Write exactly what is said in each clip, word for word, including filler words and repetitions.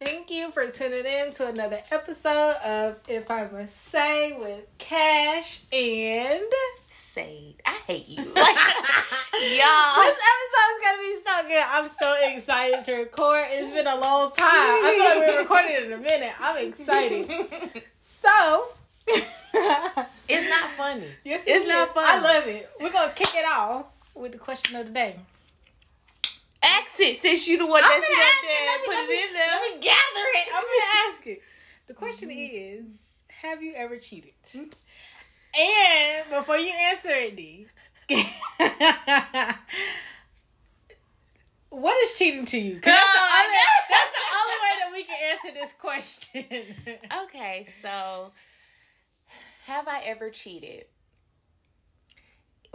Thank you for tuning in to another episode of If I Must Say with Cash and Sade. I hate you. Y'all. This episode's going to be so good. I'm so excited to record. It's been a long time. I feel like we're recording in a minute. I'm excited. So... It's not funny. Yes, it it's is. not funny. I love it. We're going to kick it off with the question of the day. Ask it, since you the one that's up there and put it in there. Let me gather it. I'm going to ask it. The question mm-hmm. is, have you ever cheated? And before you answer it, D, what is cheating to you? 'Cause that's, the only, that's the only way that we can answer this question. Okay, so have I ever cheated?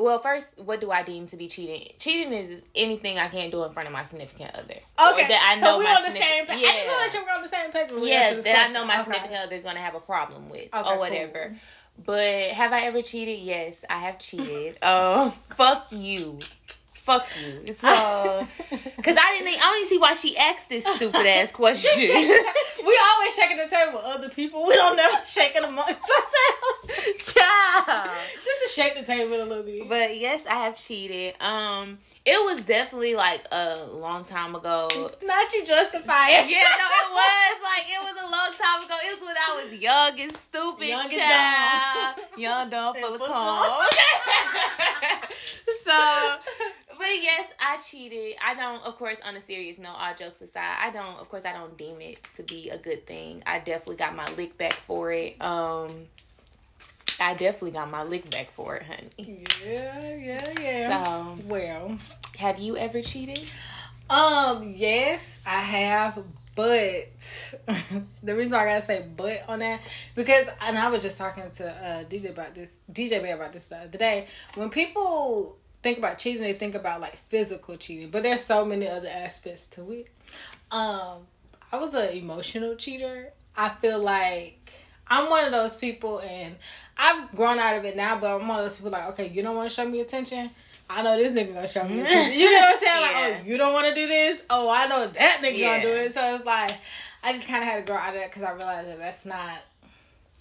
Well, first, what do I deem to be cheating? Cheating is anything I can't do in front of my significant other. Okay, that I know so we're on the same page. Yeah. I just want to make sure we're on the same page. Yeah, that question. I know my okay. significant other is going to have a problem with okay, or whatever. Cool. But have I ever cheated? Yes, I have cheated. Oh, uh, fuck you. Fuck you. Because uh, I didn't think, I don't even see why she asked this stupid ass question. We always shaking the table with other people. We don't never shake it amongst ourselves. Child. Just to shake the table a little bit. But yes, I have cheated. Um, It was definitely like a long time ago. Not you justify it. Yeah, no, it was. Like, it was a long time ago. It was when I was young and stupid. Young child. and dumb. Young, dumb, full of corn. So... But yes, I cheated. I don't, of course, on a serious note, all jokes aside, I don't, of course, I don't deem it to be a good thing. I definitely got my lick back for it. Um, I definitely got my lick back for it, honey. Yeah, yeah, yeah. So, well, have you ever cheated? Um, yes, I have, but the reason I gotta say but on that, because, and I was just talking to uh, D J about this, D J Bear about this the other day, when people think about cheating, they think about like physical cheating, but there's so many other aspects to it. um I was an emotional cheater. I feel like I'm one of those people, and I've grown out of it now, but I'm one of those people like, okay, you don't want to show me attention, I know this nigga gonna show me attention. You know what I'm saying? Like, yeah. Oh, you don't want to do this, oh, I know that nigga yeah. gonna do it. So it's like I just kind of had to grow out of that, because I realized that that's not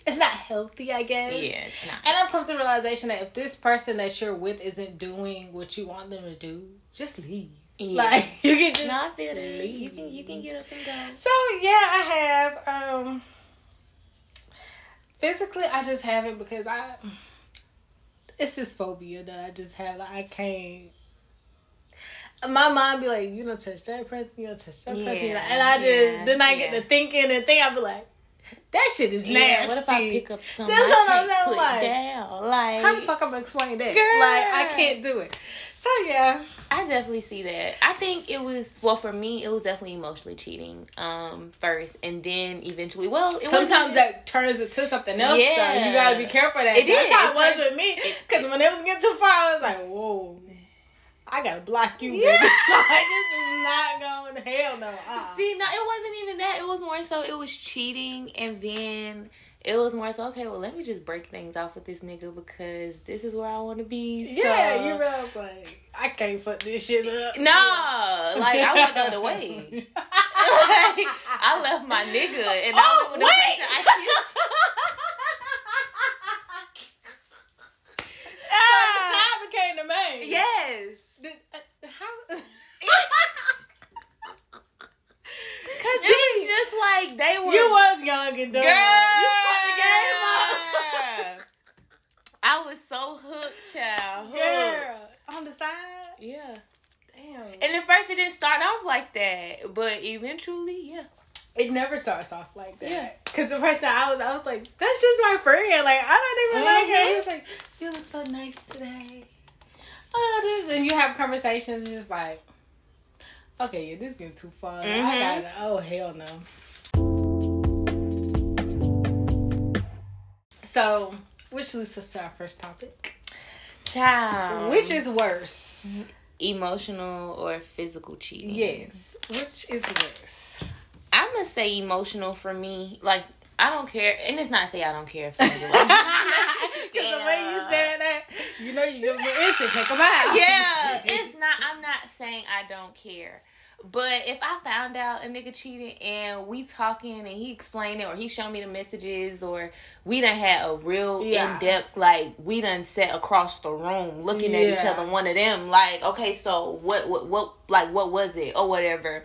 It's not healthy, I guess. Yeah, it's not. And I've come to the realization that if this person that you're with isn't doing what you want them to do, just leave. Yeah. Like, you can just no, I feel that. You can you can get up and go. So yeah, I have. Um, physically, I just haven't, because I. It's this phobia that I just have. Like, I can't. My mom be like, you don't touch that person, you don't touch that yeah, person, and I just yeah, then I yeah. get to thinking and think. I be like, that shit is nasty. Yeah, what if I pick up something? That's what I'm saying. Like, down. Like, how the fuck I'm gonna explain that? Girl. Like, I can't do it. So yeah, I definitely see that. I think it was well for me. It was definitely emotionally cheating um, first, and then eventually, well, it sometimes that turns into something else. Yeah, so you gotta be careful of that. It That's is. how it was like, with me. Because when it was getting too far, I was like, whoa. I gotta block you, yeah. baby. Like, this is not going to hell, no. Uh-uh. See, no, it wasn't even that. It was more so, it was cheating, and then it was more so, okay, well, let me just break things off with this nigga, because this is where I want to be. Yeah, so. You realize, like, I can't fuck this shit up. No, yeah. Like, I went the other way. Like, I left my nigga, and oh, I went the wait! I feel- ah. So the time became the main. Yes. Did, uh, how? Cause it was just like they were. You was young and dumb. Girl, you fucked the game up. I was so hooked, child. Hooked. Girl, on the side. Yeah. Damn. And at first it didn't start off like that, but eventually, yeah. It never starts off like that. Yeah. Cause the first time I was, I was like, that's just my friend. Like, I don't even mm-hmm. like her. It was like, you look so nice today. Oh, this, and you have conversations just like, okay, yeah, this is getting too far. Mm-hmm. I gotta, oh, hell no. So, which leads us to our first topic. Child. Which is worse? Emotional or physical cheating? Yes. Which is worse? I'm gonna say emotional for me. Like, I don't care. And it's not to say I don't care if I'm because the way you said that, you know, you give me an issue, take them out. Yeah, it's not, I'm not saying I don't care. But if I found out a nigga cheated and we talking and he explaining or he showing me the messages or we done had a real yeah. in-depth, like, we done sat across the room looking yeah. at each other, one of them, like, okay, so what, what, what, like, what was it or whatever.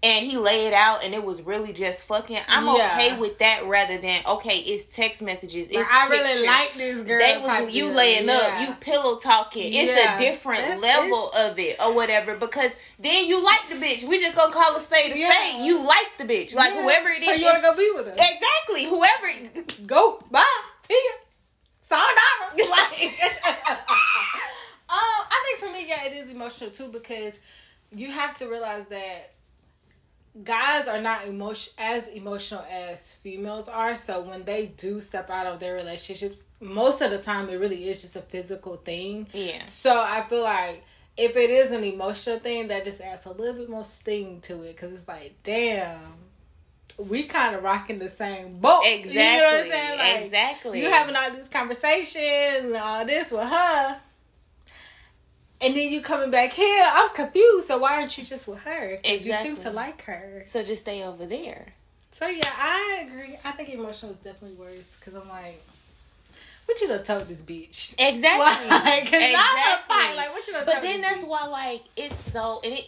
And he laid it out and it was really just fucking. I'm yeah. okay with that rather than, okay, it's text messages. It's like, I really like this girl. They was, you laying yeah. up. You pillow talking. Yeah. It's a different That's, level of it or whatever. Because then you like the bitch. We just gonna call a spade a yeah. spade. You like the bitch. Like yeah. whoever it is. So you wanna go be with her. Exactly. Whoever. Go. Bye. See ya. Saw it out. I think for me, yeah, it is emotional too because you have to realize that guys are not emotion as emotional as females are, so when they do step out of their relationships, most of the time it really is just a physical thing. Yeah. So I feel like if it is an emotional thing, that just adds a little bit more sting to it because it's like, damn, we kind of rocking the same boat. Exactly. You know what I'm saying? Like, exactly. You having all this conversation and all this with her. And then you coming back here, I'm confused. So why aren't you just with her? Exactly. You seem to like her. So just stay over there. So yeah, I agree. I think emotional is definitely worse because I'm like, what you done told this bitch? Exactly. Like, exactly. Not a fight. Like, what you done but told then this that's bitch? Why, like, it's so and it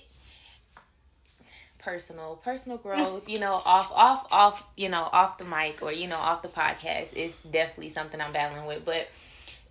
personal, personal growth. you know, off, off, off. You know, off the mic or you know, off the podcast. It's definitely something I'm battling with, but.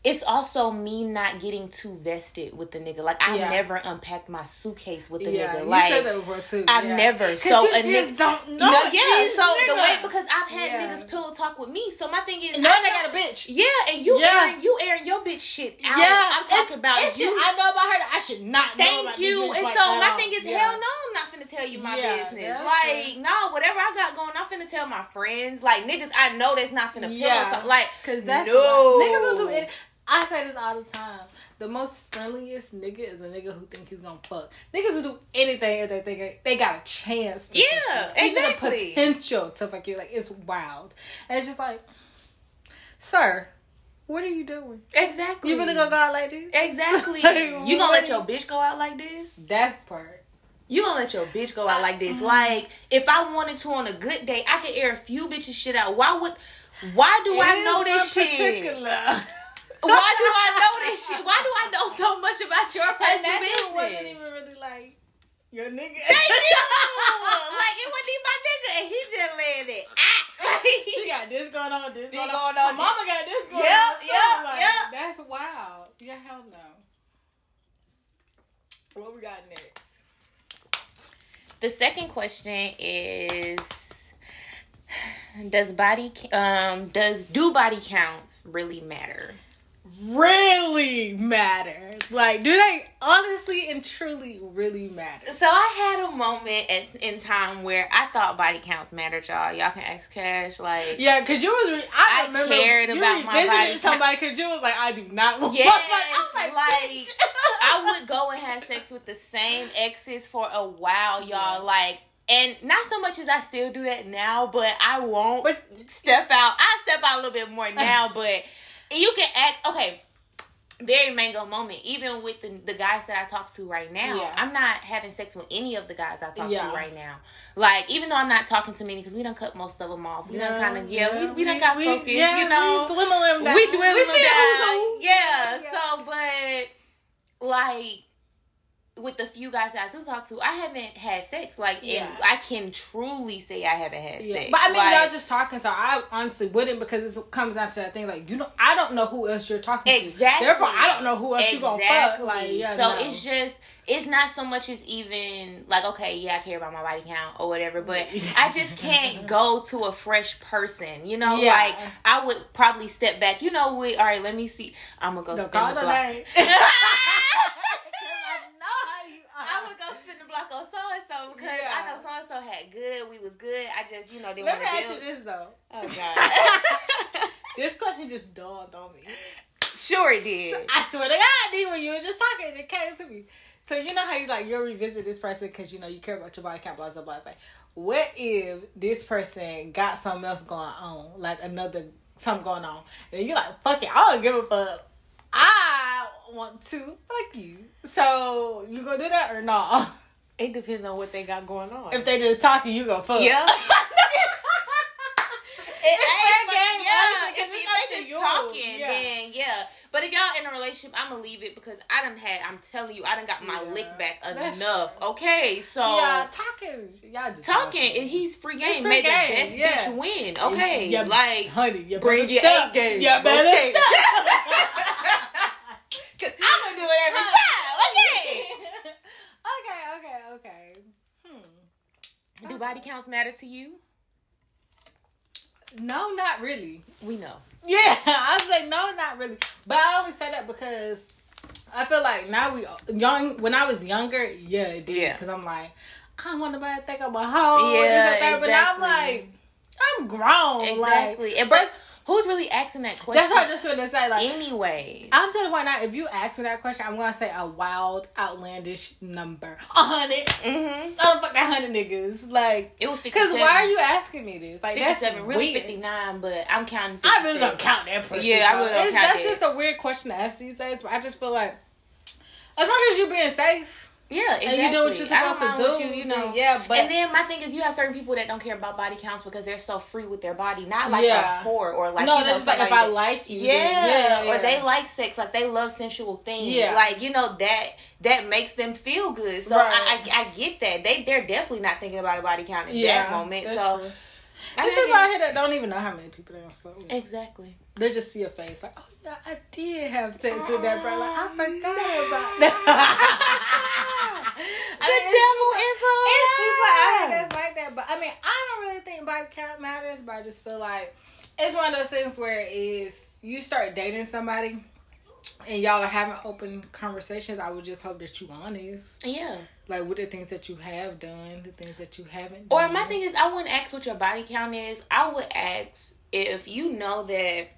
It's also me not getting too vested with the nigga. Like, I yeah. never unpacked my suitcase with the yeah, nigga. Like, you said that before too. I've yeah. never. So you a just ni- don't know. No, yeah, so nigga. The way, because I've had yeah. niggas pillow talk with me. So my thing is. Now they got a bitch. Yeah, and you yeah. airing you airing your bitch shit out. Yeah. I'm talking it's, about it's you. Just, I know about her that I should not Thank know about Thank you. This and like so my all. Thing is, yeah. hell no, I'm not finna tell you my yeah, business. Like, true. No, whatever I got going, I'm finna tell my friends. Like, niggas, I know that's not finna pillow yeah. talk. Like, because that's no. Niggas will do it. I say this all the time. The most friendliest nigga is a nigga who think he's gonna fuck. Niggas who do anything if they think they got a chance to yeah, fuck you. Exactly. Even the potential to fuck you. Like, it's wild. And it's just like, sir, what are you doing? Exactly. You really gonna go out like this? Exactly. Like, you gonna let your bitch go out like this? That's the part. You gonna let your bitch go out like this. Mm-hmm. Like, if I wanted to on a good day, I could air a few bitches shit out. Why would, why do it I know this shit? Why do I know this shit? Why do I know so much about your personal business? It wasn't even really like your nigga. Thank you. Like, it wasn't even my nigga, and he just let it. She got this going on, this going on. My mama got this going on. Yep, yep, like, yep. That's wild. Yeah, hell no. What we got next? The second question is. Does body um does do body counts really matter? Really matter? Like, do they honestly and truly really matter? So I had a moment at, in time where I thought body counts mattered, y'all. Y'all can ask Cash, like, yeah, because you was I, I remember cared about my body. Somebody because you was like, I do not want. Yes, my body. I was like, like I would go and have sex with the same exes for a while, y'all. Like. And not so much as I still do that now, but I won't but step out. I step out a little bit more now, but you can ask, okay, very mango moment. Even with the, the guys that I talk to right now, yeah. I'm not having sex with any of the guys I talk yeah. to right now. Like, even though I'm not talking to many, because we done cut most of them off. We yeah, done kind of, yeah, yeah, we, we done we, got we, focused, yeah, you know. We dwindle them down. We dwindle we them down. Yeah, yeah, so, but, like. With the few guys that I do talk to, I haven't had sex. Like, yeah. and I can truly say I haven't had yeah. sex. But I mean, like, y'all just talking, so I honestly wouldn't because it comes down to that thing. Like, you know, I don't know who else you're talking exactly. to. Exactly. Therefore, I don't know who else exactly. you're gonna fuck. Like, yeah, so no. It's just, it's not so much as even like, okay, yeah, I care about my body count or whatever, but I just can't go to a fresh person. You know, yeah. like I would probably step back. You know, we all right. Let me see. I'm gonna go no, spend the block. I would go spin the block on so-and-so because yeah. I know so-and-so had good. We was good. I just, you know, didn't want to build. Let me ask you this, though. Oh, God. This question just dawned on me. Sure it did. I swear to God, D, when you were just talking, it came to me. So, you know how you, like, you'll revisit this person because, you know, you care about your body count, blah, blah, blah. It's like, what if this person got something else going on, like another, something going on, and you're like, fuck it, I don't give a fuck. I want to fuck you. So, you gonna do that or not? It depends on what they got going on. If they just talking, you gonna fuck. Yeah. It, it's game, yeah. If, if they just yours, talking, yeah. then yeah. But if y'all in a relationship, I'm gonna leave it because I done had. I'm telling you, I done got my yeah. lick back enough. That's okay, so yeah, talking, y'all just talking. talking. He's free game. Free Make game. the best yeah. bitch win. Okay, yeah, like honey, you bring your A game. Yeah, better. Cause I'm gonna do it every time. Okay. okay. Okay. Okay. Hmm. Do okay. body counts matter to you? No, not really. We know. Yeah, I say no, not really. But I only say that because I feel like now we young. When I was younger, yeah, it did. Yeah. Because I'm like, I don't want nobody to think I'm a hoe. Yeah, exactly. But I'm like, I'm grown. Exactly. Like, and but who's really asking that question? That's what I just want to say. Like, anyway, I'm telling you why not. If you ask me that question, I'm gonna say a wild, outlandish number, a hundred. Mm-hmm. Oh, fuck that hundred niggas. Like it was fifty-seven. Because why are you asking me this? Like fifty-seven, that's really fifty-nine, but I'm counting. fifty-six. I really don't count that person. Yeah, I really don't it's, count that's that. Just a weird question to ask these days. But I just feel like as long as you're being safe. Yeah, exactly. And you do what you're supposed to do, you, you know. Yeah, but and then my thing is, you have certain people that don't care about body counts because they're so free with their body, not like yeah. a whore or like no, you know, they're just like if I like you, yeah, yeah, yeah, or they like sex, like they love sensual things, yeah. like you know that that makes them feel good. So right. I, I I get that they they're definitely not thinking about a body count at yeah, that moment. So true. There's people out here that don't even know how many people they are sleeping with. Exactly. They just see a face like, oh yeah, I did have sex oh, with that bro. Like I forgot no. about that. The I mean, devil is alive. It's people out here that's like that. But I mean, I don't really think body count matters, but I just feel like it's one of those things where if you start dating somebody and y'all are having open conversations, I would just hope that you're honest. Yeah. Like, with the things that you have done, the things that you haven't done. Or my thing is, I wouldn't ask what your body count is. I would ask if you know that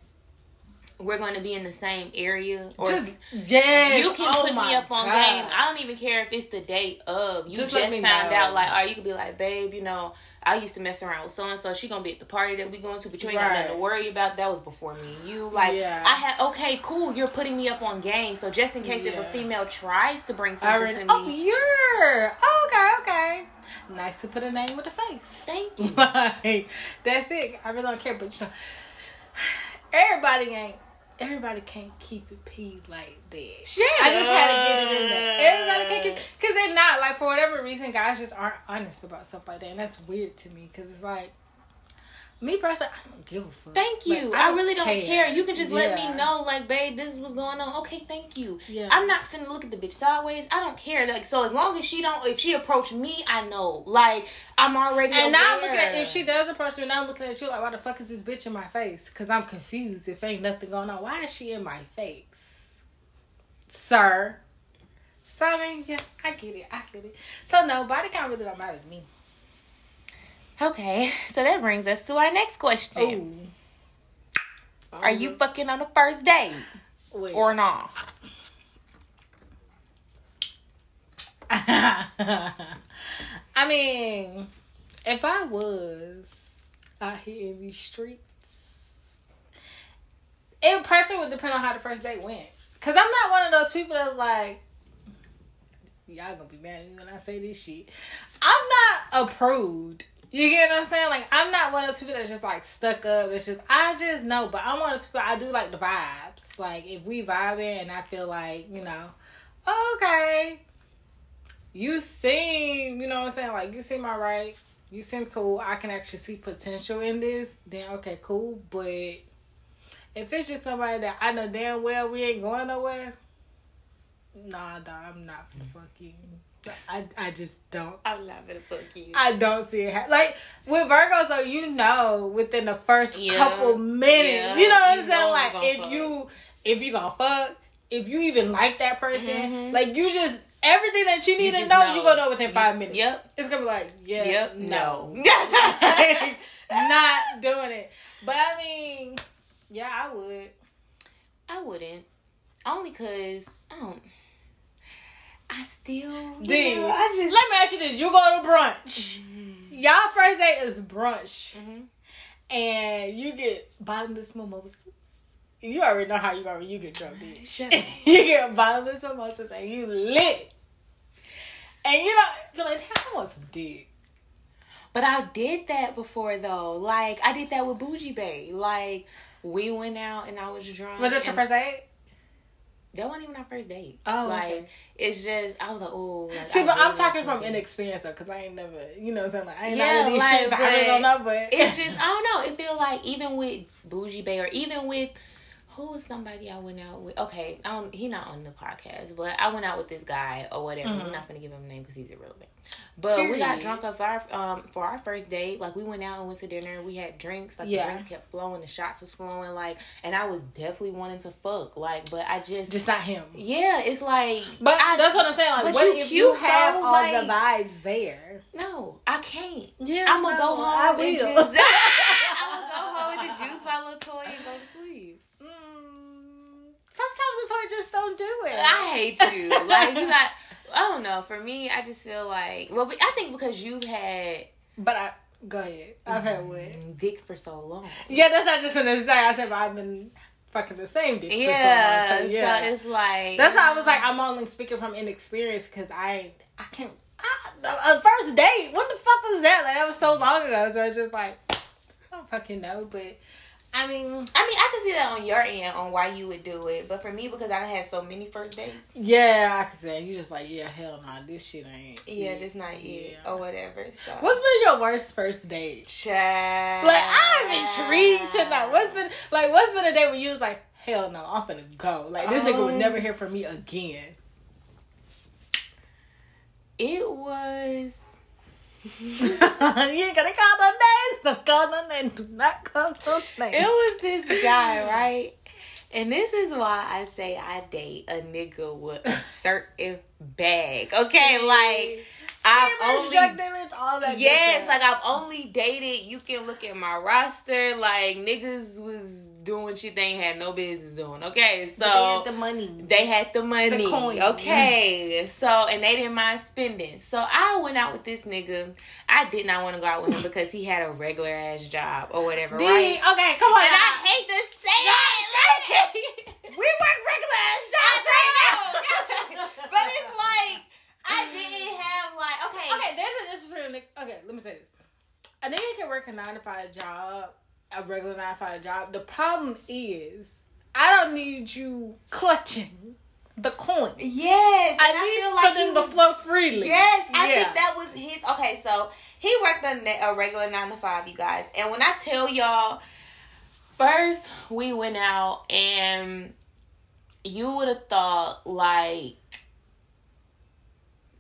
we're going to be in the same area. Or just, yes. You can oh put me up on God. Game. I don't even care if it's the day of. You just, just found know. Out, like, oh, you could be like, babe, you know, I used to mess around with so-and-so. She going to be at the party that we going to, but you ain't right. got nothing to worry about. That was before me and you. Like, yeah. I had, okay, cool, you're putting me up on game. So just in case yeah. if a female tries to bring something already, to me. Oh, you're. Oh, okay, okay. Nice to put a name with a face. Thank you. Like, that's it. I really don't care, but you know, everybody ain't. Everybody can't keep it peed like that. Shit. I just had to get it in there. Everybody can't keep it. Because they're not. Like, for whatever reason, guys just aren't honest about stuff like that. And that's weird to me. Because it's like, me personally, I don't give a fuck. Thank you. Like, I, I really don't care. care. You can just yeah. let me know, like, babe, this is what's going on. Okay, thank you. Yeah. I'm not finna look at the bitch sideways. I don't care. Like, so as long as she don't, if she approach me, I know. Like, I'm already and aware. Now I'm looking at, if she does approach me, now I'm looking at you like, why the fuck is this bitch in my face? Because I'm confused. If ain't nothing going on, why is she in my face? Sir. So, I mean, yeah, I get it. I get it. So, no, body count really don't matter to me. Okay, so that brings us to our next question. Ooh. Are you fucking on a first date? Wait. Or not? I mean, if I was out here in these streets, in person would depend on how the first date went. Because I'm not one of those people that's like, y'all gonna be mad at me when I say this shit. I'm not approved. You get what I'm saying? Like, I'm not one of those people that's just, like, stuck up. It's just, I just know. But I'm one of those people, I do like the vibes. Like, if we vibing and I feel like, you know, okay, you seem, you know what I'm saying? Like, you seem all right. You seem cool. I can actually see potential in this. Then, okay, cool. But if it's just somebody that I know damn well we ain't going nowhere, nah, nah, I'm not fucking... I, I just don't. I'm not gonna fuck you. I don't see it. Ha- like with Virgos, though, you know, within the first yeah. couple minutes, yeah. you know what I'm saying. Like if fuck. you, if you gonna fuck, if you even like that person, mm-hmm. like you just everything that you need you to know, know, you gonna know within five minutes. Yep, it's gonna be like, yeah, yep, no, no. Like, not doing it. But I mean, yeah, I would. I wouldn't, only cause I don't. I still, dude. Know, I just, let me ask you this: you go to brunch. Mm-hmm. Y'all first day is brunch, mm-hmm. and you get bottomless mimosas. You already know how you are. You get drunk, bitch. You get bottomless mimosas, and you lit. And you don't feel like that was a dick. But I did that before though. Like I did that with Bougie Bae. Like we went out and I was drunk. Was that your first date? That wasn't even our first date. Oh, like okay. It's just I was like, oh. Like, see, I but I'm talking from inexperience though, cause I ain't never, you know, what I'm saying, like I ain't yeah, know these like, shits. I really don't know, but it's just I don't know. It feel like even with Bougie Bae or even with who was somebody I went out with. Okay, um, he not on the podcast, but I went out with this guy or whatever. Mm-hmm. I'm not gonna give him a name because he's irrelevant. But Period. We got drunk off our um for our first date. Like we went out and went to dinner. We had drinks. Like yeah. The drinks kept flowing. The shots was flowing. Like and I was definitely wanting to fuck. Like but I just just not him. Yeah, it's like. But I, that's what I'm saying. Like, but what you, if you have all like, the vibes there? No, I can't. Yeah, I'm gonna no, go home. I will. Just, I'm gonna go home and just use my little toy and go to sleep. Sometimes it's hard, just don't do it. I hate you. Like, you got, I don't know. For me, I just feel like, well, I think because you've had. But I, go ahead. I've had what? Dick for so long. Yeah, that's not just what I was saying. I said, but I've been fucking the same dick yeah, for so long. So, yeah. So it's like. That's how I was like, I'm only speaking from inexperience because I, I can't. I, a first date? What the fuck was that? Like, that was so long ago. So I was just like, I don't fucking know, but. I mean, I mean, I can see that on your end on why you would do it, but for me, because I done had so many first dates. Yeah, I can see. You just like, yeah, hell no, nah, this shit ain't. Yeah, it. This not yeah. it or whatever. So, what's been your worst first date? Child. Like I'm intrigued to know what's been like. What's been a day where you was like, hell no, I'm finna go. Like this um, nigga will never hear from me again. It was. You ain't gonna call no names. Don't call no names. Do not call no names. It was this guy, right? And this is why I say I date a nigga with a certain bag. Okay, like I've only all that yes, like I've only dated. You can look at my roster. Like niggas was doing shit they ain't had no business doing. Okay, so they had the money. They had the money. The coin. Okay, so and they didn't mind spending. So I went out with this nigga. I did not want to go out with him because he had a regular ass job or whatever. D- right? Okay, come on. And now. I hate to say God, it. Like, we work regular ass jobs right now, but it's like I didn't have like okay. Okay, there's an interesting. Okay, let me say this. A nigga can work a nine to five job. A regular nine to five job. The problem is, I don't need you clutching the coin. Yes, I and need I feel like for them was, to flow freely. Yes, I yeah. think that was his. Okay, so he worked a, a regular nine to five, you guys. And when I tell y'all, first we went out, and you would have thought like,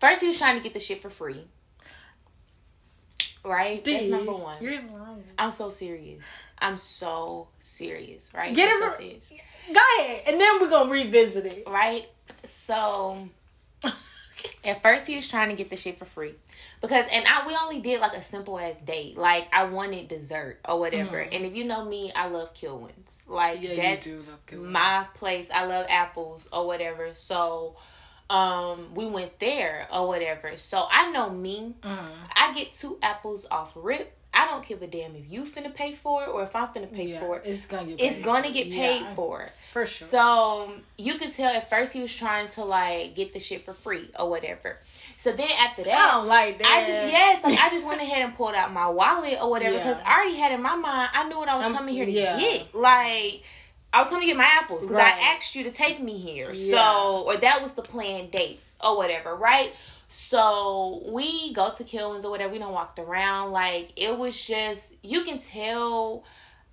first he was trying to get the shit for free. Right? Dude, that's number one. You're lying. I'm so serious. I'm so serious, right? Get I'm it. So serious. Go ahead. And then we're going to revisit it. Right? So, at first he was trying to get the shit for free. Because, and I we only did like a simple ass date. Like, I wanted dessert or whatever. Mm. And if you know me, I love Kilwins. Like, yeah, that's you do love Kilwins. My place. I love apples or whatever. So, Um, we went there or whatever. So I know me. Mm. I get two apples off rip. I don't give a damn if you finna pay for it or if I'm finna pay yeah, for it. It's gonna get paid. It's gonna get paid yeah, for. For sure. So you could tell at first he was trying to like get the shit for free or whatever. So then after that, I don't like that. I just yes, like I just went ahead and pulled out my wallet or whatever because yeah. I already had in my mind I knew what I was I'm, coming here to yeah. get. Like. I was coming to get my apples because right. I asked you to take me here. Yeah. So, or that was the planned date or whatever, right? So, we go to Kilwins or whatever. We done walked around. Like, it was just, you can tell.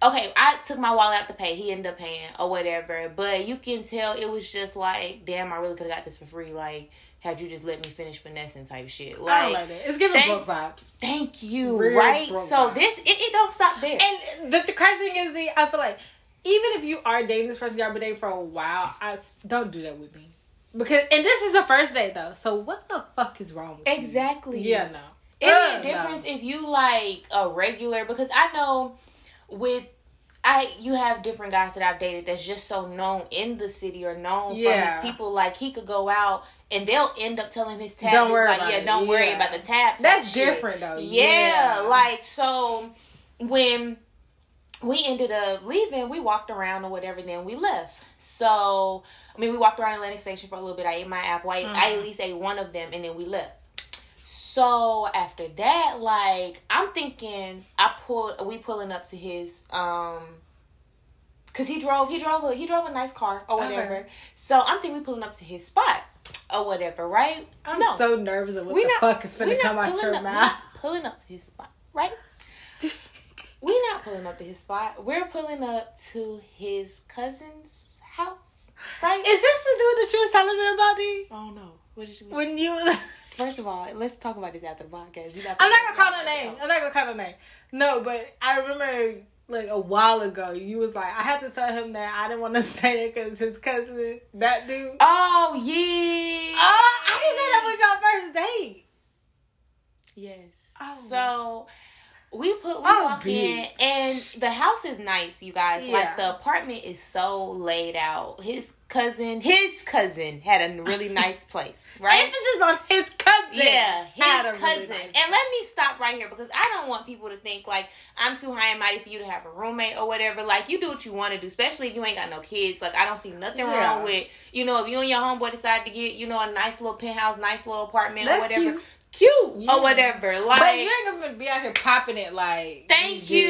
Okay, I took my wallet out to pay. He ended up paying or whatever. But you can tell it was just like, damn, I really could have got this for free. Like, had you just let me finish finessing type shit. Like, I don't like that. It's giving broke vibes. Thank you, Real right? So, vibes. this, it, it don't stop there. And the, the crazy thing is, the I feel like, even if you are dating this person y'all been dating for a while, I don't do that with me. Because and this is the first date though, so what the fuck is wrong with exactly. you? Exactly. Yeah, no. It's a difference no. if you like a regular because I know with I you have different guys that I've dated that's just so known in the city or known yeah. from his people. Like he could go out and they'll end up telling his tab. Don't worry like, about yeah, it. Don't yeah. worry about the tab. That's shit. Different though. Yeah, yeah, like so when. We ended up leaving. We walked around or whatever, then we left. So, I mean, we walked around Atlantic Station for a little bit. I ate my apple. I, mm. I at least ate one of them, and then we left. So after that, like, I'm thinking I pulled, we pulling up to his, um, cause he drove, he drove, a, he drove a nice car or whatever. Okay. So I'm thinking we pulling up to his spot or whatever, right? I'm no. so nervous of what we the not, fuck is finna come out your up, mouth. Pulling up to his spot, right? We're not pulling up to his spot. We're pulling up to his cousin's house, right? Is this the dude that you was telling me about, D? Oh no. What did you mean? When you first of all, let's talk about this after the podcast. You got I'm not gonna call no name. I'm not gonna call no name. No, but I remember like a while ago, you was like, I had to tell him that I didn't want to say it because his cousin, that dude. Oh yeah. Oh, I didn't know that was your first date. Yes. Oh. So. We put we oh, walk bitch. in, and the house is nice, you guys. Yeah. Like, the apartment is so laid out. His cousin, his cousin had a really nice place, right? Emphasis on his cousin. Yeah, his had a cousin. Really nice place. And let me stop right here because I don't want people to think like I'm too high and mighty for you to have a roommate or whatever. Like, you do what you want to do, especially if you ain't got no kids. Like, I don't see nothing yeah. wrong with, you know, if you and your homeboy decide to get, you know, a nice little penthouse, nice little apartment That's or whatever. Cute. Cute yeah. or whatever, like, but you ain't gonna be out here popping it like. Thank you.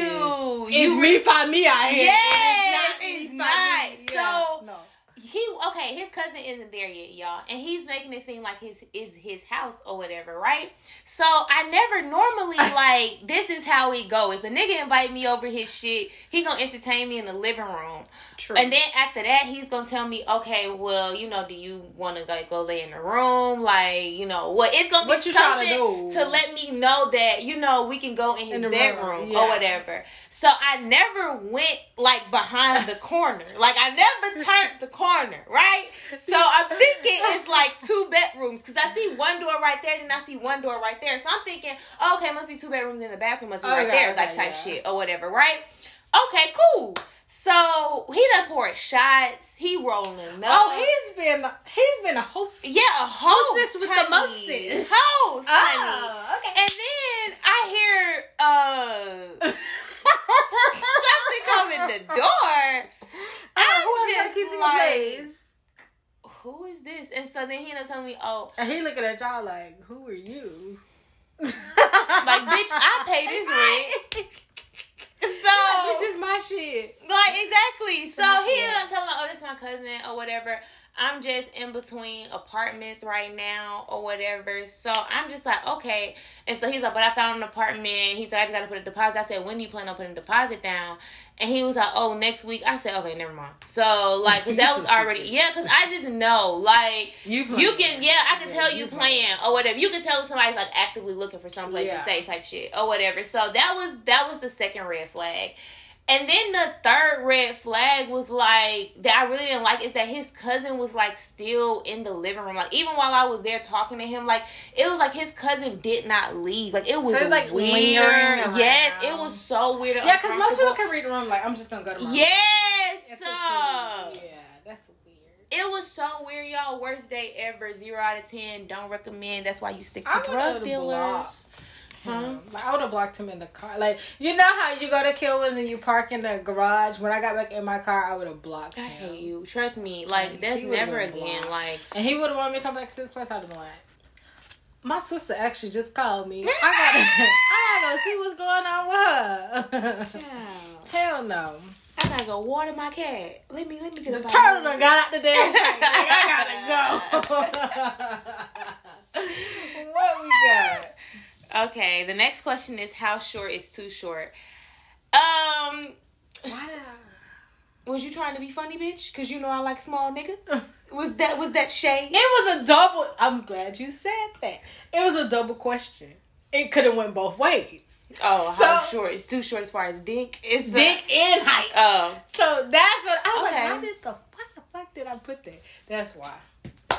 It's you me find me out here. Yes, it's not. It's not. Yeah. So no. he okay. His cousin isn't there yet, y'all, and he's making it seem like his is his house or whatever, right? So I never normally like this is how it go. If a nigga invite me over his shit, he gonna entertain me in the living room. True. And then after that, he's gonna tell me, okay, well, you know, do you want to like go lay in the room, like, you know, well, it's gonna be what you something trying to, do? to let me know that, you know, we can go in his in the bedroom room. Yeah. or whatever. So I never went like behind the corner, like I never turned the corner, right? So I'm thinking it's like two bedrooms because I see one door right there, then I see one door right there. So I'm thinking, oh, okay, must be two bedrooms in the bathroom, must be oh, right yeah, there, like yeah, type yeah. shit or whatever, right? Okay, cool. So he done poured shots. He rolling up. Oh, he's been he's been a host. Yeah, a host. Hostess with honey. the mostest. Host. Oh, honey. okay. And then I hear uh. something come in the door. I'm uh, just like, who is this? And so then he done tell me, oh. And he looking at y'all like, who are you? Like, bitch, I pay this rent. So like, this is my shit. Like, exactly. So he done tell me, oh, this is my cousin or whatever. I'm just in between apartments right now or whatever. So I'm just like, okay. And so he's like, but I found an apartment. He said, I just got to put a deposit. I said, when do you plan on putting a deposit down? And he was like, oh, next week. I said, okay, never mind. So, like, because that was already, yeah, because I just know, like, you, you can, yeah, I can yeah, tell you, you plan or whatever. You can tell if somebody's, like, actively looking for someplace yeah. to stay type shit or whatever. So that was, that was the second red flag. And then the third red flag was, like, that I really didn't like is that his cousin was, like, still in the living room. Like, even while I was there talking to him, like, it was like his cousin did not leave. Like, it was so, like, weird. Around. Yes, it was so weird. Yeah, because most people can read the room, like, I'm just going to go to my yes, room. Yes, so. Yeah, that's weird. It was so weird, y'all. Worst day ever. Zero out of ten. Don't recommend. That's why you stick to I'm drug dealers. Huh? Like, I would have blocked him in the car. Like, you know how you go to Kilwins and you park in the garage? When I got back in my car, I would have blocked him. I hate you. Trust me. Like, that's never again. Blocked. Like, and he would have wanted me to come back to this place. I'd have been like, my sister actually just called me. I gotta, I gotta see what's going on with her. Child. Hell no. I gotta go water my cat. Let me, let me get a bottle. Turtle done got out the damn tank. Like, I gotta go. What we got? Okay, the next question is how short is too short? Um, Why did I... Was you trying to be funny, bitch? Because you know I like small niggas. Was that was that shade? It was a double... I'm glad you said that. It was a double question. It could have went both ways. Oh, so, how short is too short as far as dick? It's dick a, and height. Oh. So that's what... I was okay. like, why did the fuck, the fuck did I put that? That's why.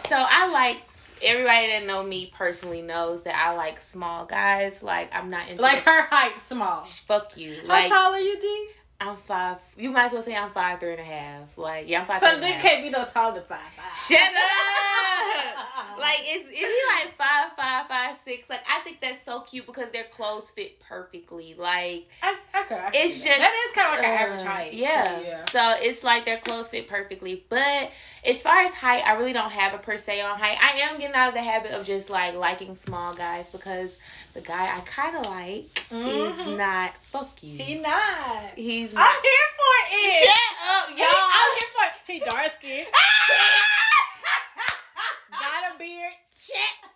So I like... Everybody that know me personally knows that I like small guys. Like, I'm not into... Like, her height small. Fuck you. How like, tall are you, D? I'm five... You might as well say I'm five, three and a half. Like, yeah, I'm five, so three and a half. So, there can't be no taller than five, five. Shut up! Like, is, is he like five, five, five, six? Like, I think that's so cute because their clothes fit perfectly. Like... I, okay, I it's just... That, that is kind of like uh, an average height. Yeah. So, yeah. So, it's like their clothes fit perfectly. But... As far as height, I really don't have a per se on height. I am getting out of the habit of just like liking small guys, because the guy I kind of like mm-hmm. is not. Fuck you. He not. He's. Not. I'm here for it. Shut up, y'all. I'm here for it. He dark skin. Got a beard. Check.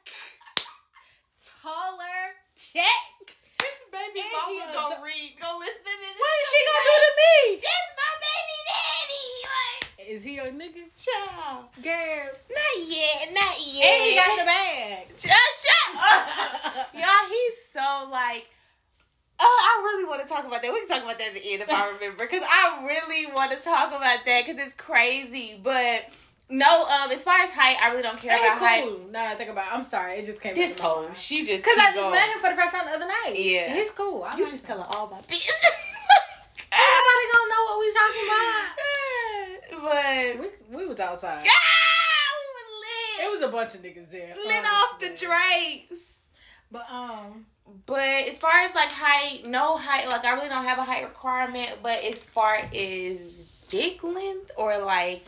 Taller. Check. This baby mama gonna read. Go listen to this. What is she gonna do to me? This my baby daddy. Like, is he a nigga? Child. Girl. Not yet. Not yet. And he got the bag. Just shut up. Y'all, he's so like... Oh, I really want to talk about that. We can talk about that at the end if I remember. Because I really want to talk about that because it's crazy. But... No, um, as far as height, I really don't care hey, about cool. height. No, no, think about it. I'm sorry. It just came His cool. She just Because I just going. met him for the first time the other night. Yeah. He's cool. I you like just tell her all about this. Everybody gonna know what we talking about. But. We, we was outside. Yeah! We was lit. It was a bunch of niggas there. Lit honestly. Off the drapes. But, um. But as far as, like, height, no height. Like, I really don't have a height requirement. But as far as dick length or, like...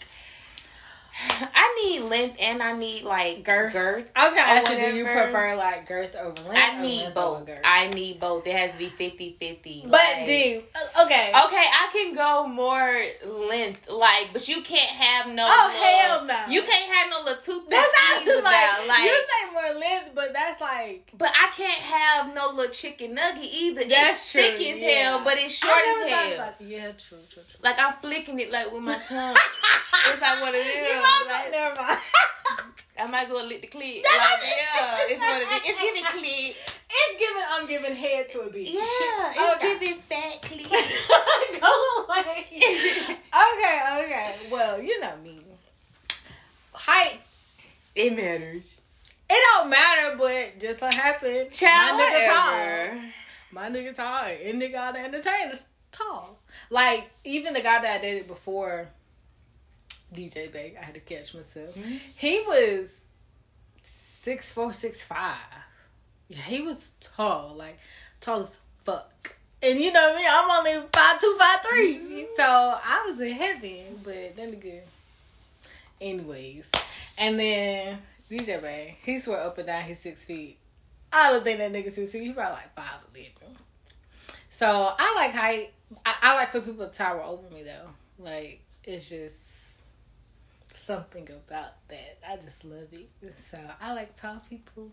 I need length and I need like girth. girth I was gonna ask you, do you prefer like girth over length? I need both. I need both. It has to be fifty fifty. But like, dude, okay, okay, I can go more length, like, but you can't have no. Oh little, hell no! You can't have no little toothpick. That's how I was like, like. You say more length, but that's like. But I can't have no little chicken nugget either. That's it's true. Thick as yeah. hell, but it's short I never as hell. About, yeah, true, true, true. Like I'm flicking it like with my tongue. It's like what it is. Like, never mind. I might as well lick the clit. Like, yeah, it's what it is. It's giving clit. It's giving. I'm giving head to a bitch. Yeah, it's okay. Giving fat clit. Go away. okay, okay. Well, you know me. Height. It matters. It don't matter, but just so happened. Child, my nigga tall. My nigga tall. And nigga out of entertainers tall. Like even the guy that I dated before. D J Bag, I had to catch myself. Mm-hmm. He was six four, six five. Yeah, he was tall, like tall as fuck. And you know me, I'm only five two, five three. Mm-hmm. So I was in heaven, but then again. Anyways, and then D J Bag, he swore up and down he's six feet. I don't think that nigga six feet. He probably like five eleven. So I like height. I, I like for people to tower over me though. Like it's just. Something about that. I just love it. So, I like tall people.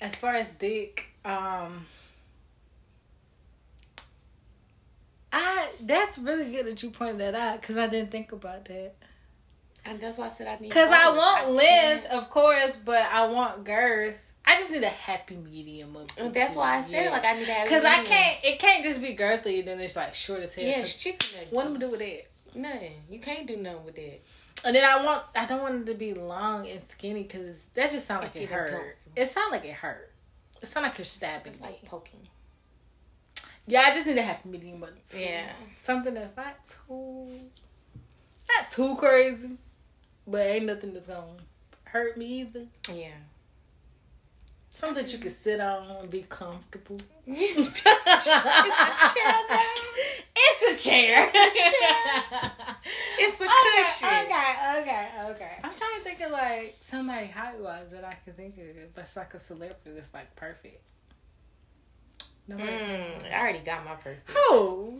As far as dick, um, I, that's really good that you pointed that out because I didn't think about that. And that's why I said I need Because I want I length, can't. Of course, but I want girth. I just need a happy medium of it. That's why I said, yeah. like, I need a happy medium. Because I can't, it can't just be girthy and then it's, like, short as hell. Yeah, it's chicken. What am I going to do with that? Nothing. You can't do nothing with that. And then I want, I don't want it to be long and skinny because that just sounds like it hurt. It sounds like it hurt. It sounds like you're stabbing me. It's like poking. Yeah, I just need to have medium buttons. Yeah. Something that's not too, not too crazy, but ain't nothing that's going to hurt me either. Yeah. Something that you can sit on and be comfortable. It's a chair though. It's a chair. It's a cushion. Okay, okay, okay, okay. I'm trying to think of like somebody height-wise that I can think of that's like a celebrity that's like perfect. Mm, I already got my perfect. Who?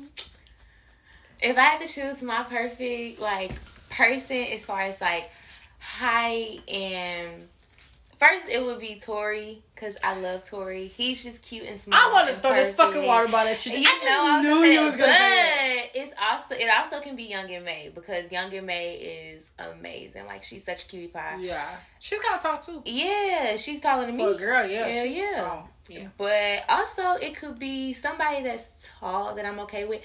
If I had to choose my perfect like person as far as like height and... First, it would be Tori, because I love Tori. He's just cute and smart. I want to throw this fucking water bottle at you. You I know, I knew you was going to say it. It's also, it also can be Young and May, because Young and May is amazing. Like, she's such a cutie pie. Yeah. She's kind of tall, too. Yeah, she's taller than me. Oh, girl, yeah. Yeah, yeah. Tall. Yeah. But also, it could be somebody that's tall that I'm okay with.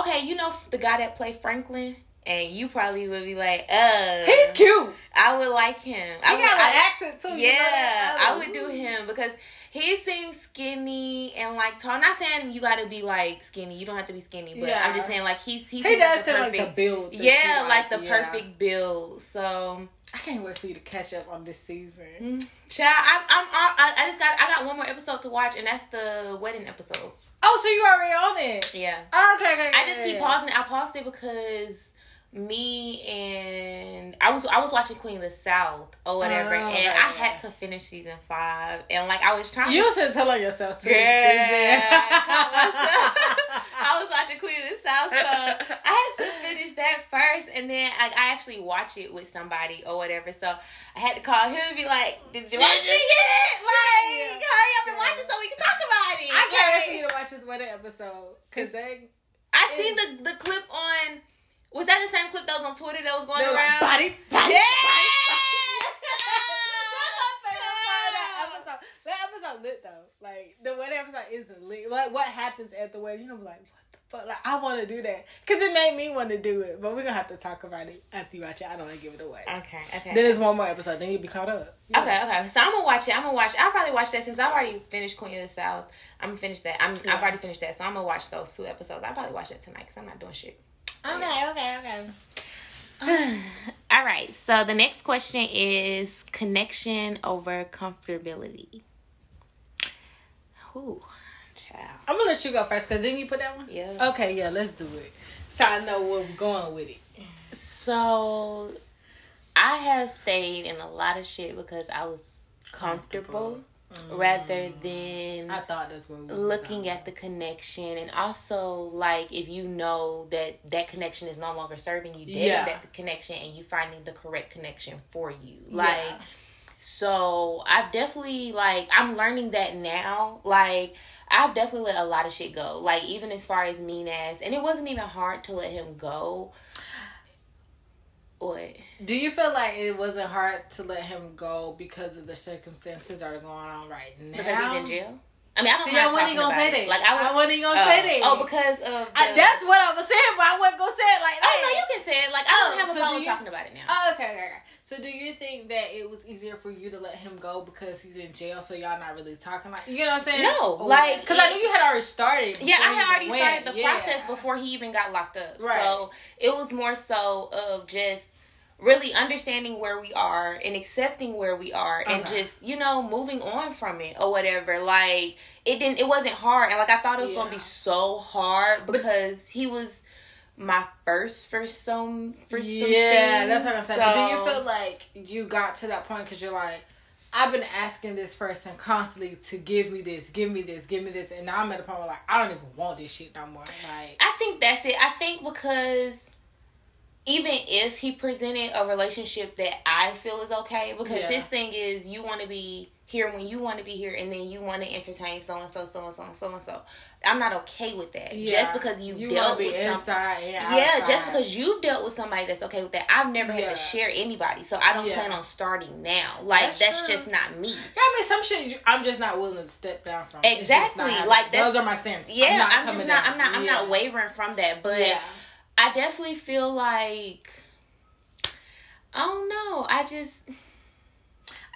Okay, you know the guy that played Franklin? And you probably would be like, uh. He's cute. I would like him. He I would, got an I, accent, too. Yeah, I would do him because he seems skinny and, like, tall. I'm not saying you got to be, like, skinny. You don't have to be skinny. But yeah. I'm just saying, like, he's he, he does like seem perfect, like the build. Yeah, like, like the yeah. perfect build. So. I can't wait for you to catch up on this season. Mm-hmm. Child, I, I'm, I, I just got, I got one more episode to watch, and that's the wedding episode. Oh, so you already on it? Yeah. Oh, okay, okay, okay. I just keep pausing it. I paused it because... me and I was I was watching Queen of the South or whatever, oh, and yeah. I had to finish season five, and like I was trying. You to... should tell on yourself too. Yeah. I was watching Queen of the South, so I had to finish that first, and then like, I actually watch it with somebody or whatever, so I had to call him and be like, did you watch it yet? Like, yeah. hurry up and watch it so we can talk about it. I can't wait for you to watch this one episode, because they... I it, seen the, the clip on... Was that the same clip that was on Twitter that was going around? Like, body, body, yeah! Body, body, body. That episode, that episode lit, though. Like, the one episode is lit. Like, what happens at the wedding? You know, I'm like, what? But like, I want to do that because it made me want to do it. But we're gonna have to talk about it after you watch it. I don't want to give it away. Okay, okay. Then there's one more episode. Then you'll be caught up. Yeah. Okay, okay. So I'm gonna watch it. I'm gonna watch. I'll probably watch that since I've already finished Queen of the South. I'm gonna finish that. I'm. Yeah. I've already finished that. So I'm gonna watch those two episodes. I'll probably watch that tonight because I'm not doing shit. So okay, yeah. okay, okay. All right. So the next question is connection over comfortability. Who? I'm gonna let you go first, cause didn't you put that one? Yeah. Okay, yeah, let's do it. So I know where we're going with it. So I have stayed in a lot of shit because I was comfortable, comfortable. Mm. rather than I thought that's what we were looking about. At the connection, and also like if you know that that connection is no longer serving you, then yeah. that the connection and you finding the correct connection for you, like. Yeah. So I've definitely like I'm learning that now, like. I've definitely let a lot of shit go. Like, even as far as mean ass. And it wasn't even hard to let him go. What? Do you feel like it wasn't hard to let him go because of the circumstances that are going on right now? Because he's in jail? I mean, I don't See, mind I wasn't gonna say that. Like, I, was, I wasn't gonna oh, say that. Oh, because of the... I, that's what I was saying, but I wasn't gonna say it like that. Oh, no, you can say it. Like, I don't oh, have a so problem you, talking about it now. Oh, okay, okay, okay. So do you think that it was easier for you to let him go because he's in jail, so y'all not really talking like... You know what I'm saying? No, or, like... Because I knew you had already started. Yeah, I had already went. started the yeah. process before he even got locked up. Right. So it was more so of just... really understanding where we are and accepting where we are and okay. just, you know, moving on from it or whatever. Like, it didn't, it wasn't hard. And like, I thought it was yeah. going to be so hard because but, he was my first for some, for yeah, some Yeah, that's what I'm saying. So, but do you feel like you got to that point because you're like, I've been asking this person constantly to give me this, give me this, give me this. And now I'm at a point where like, I don't even want this shit no more. Like, I think that's it. I think because... even if he presented a relationship that I feel is okay, because yeah. his thing is you want to be here when you want to be here, and then you want to entertain so-and-so, so-and-so, and so-and-so. I'm not okay with that. Yeah. Just because you've you dealt be with somebody. Yeah, just because you've dealt with somebody that's okay with that. I've never yeah. had to share anybody, so I don't yeah. plan on starting now. Like, that's, that's just not me. Yeah, I mean, some shit I'm just not willing to step down from. Exactly. Not, like that's, Those are my standards. Yeah, I'm, not I'm just not, I'm not, I'm yeah. not wavering from that, but... Yeah. I definitely feel like, I don't know, I just,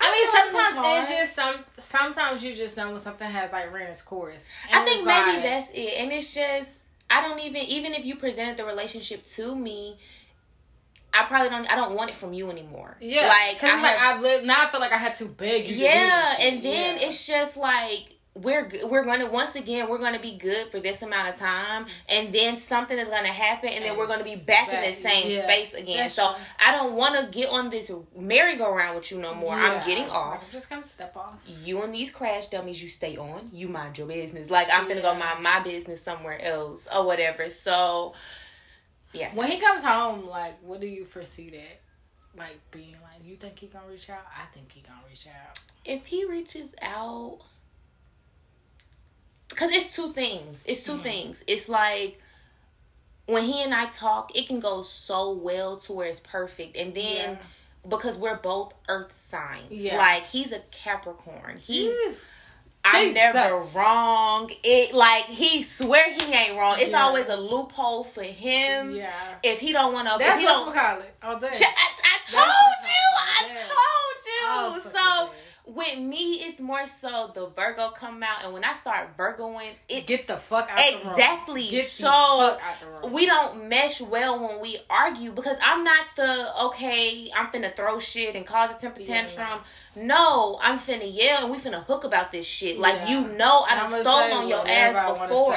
I, I mean, sometimes it's just, some. sometimes you just know when something has, like, ran its course. I think maybe like, that's it, and it's just, I don't even, even if you presented the relationship to me, I probably don't, I don't want it from you anymore. Yeah, like, I like have, I've lived, now I feel like I had to beg you yeah, to do this shit. And then yeah. it's just, like, we're we're going to, once again, we're going to be good for this amount of time, and then something is going to happen, and then we're going to be back, back in the same yeah. space again. That's so true. I don't want to get on this merry-go-round with you no more. Yeah. I'm getting off. I'm just going to step off. You and these crash dummies you stay on. You mind your business. Like, I'm yeah. finna go mind my business somewhere else or whatever. So, yeah. When he comes home, like, what do you foresee that? Like, being like, you think he going to reach out? I think he going to reach out. If he reaches out... Because it's two things. It's two mm-hmm. things. It's like, when he and I talk, it can go so well to where it's perfect. And then, yeah. because we're both earth signs. Yeah. Like, he's a Capricorn. He's, mm. I'm Jesus. never wrong. It, like, he swear he ain't wrong. It's yeah. always a loophole for him. Yeah. If he don't want to. That's what we call it. All day. I, I told That's you. I told you. Oh, so. With me, it's more so the Virgo come out, and when I start Virgoing, it get the fuck out exactly. the room. Exactly. Get so the fuck out the room. We don't mesh well when we argue because I'm not the okay. I'm finna throw shit and cause a temper tantrum. Yeah. No, I'm finna yell and we finna hook about this shit. Like yeah. you know, I done stole on your ass before.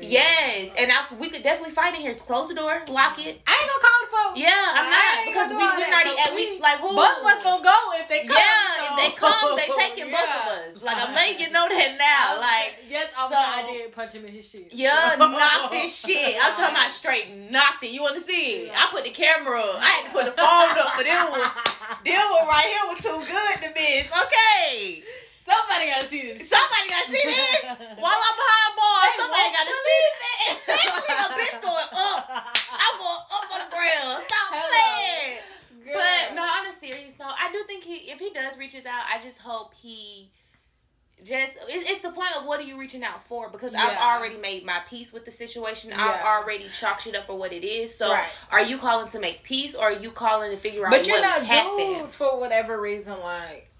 Yes, yeah. and I, we could definitely fight in here. Close the door, lock it. I ain't gonna call the vote. Yeah, I'm not, because we we already at we like who both of us gonna go if they come. Yeah, if they come, they taking both of us. Like I'm letting you know that now. Like yes, I did punch him in his shit. Yeah, knock this shit. I'm talking about straight knocked it. You want to see? I put the camera up. I had to put the phone up, but it was this one right here was too good to miss. Okay. Somebody gotta see this. Somebody gotta see this. While I'm behind bars, somebody gotta see this. Exactly, a bitch going up. I'm going up on the ground. Stop playing. But no, on a serious note, I do think he, if he does reach it out, I just hope he just. It, it's the point of what are you reaching out for? Because yeah. I've already made my peace with the situation. Yeah. I've already chalked it up for what it is. So, right. Are you calling to make peace, or are you calling to figure out? But you're what not dudes for whatever reason. Like,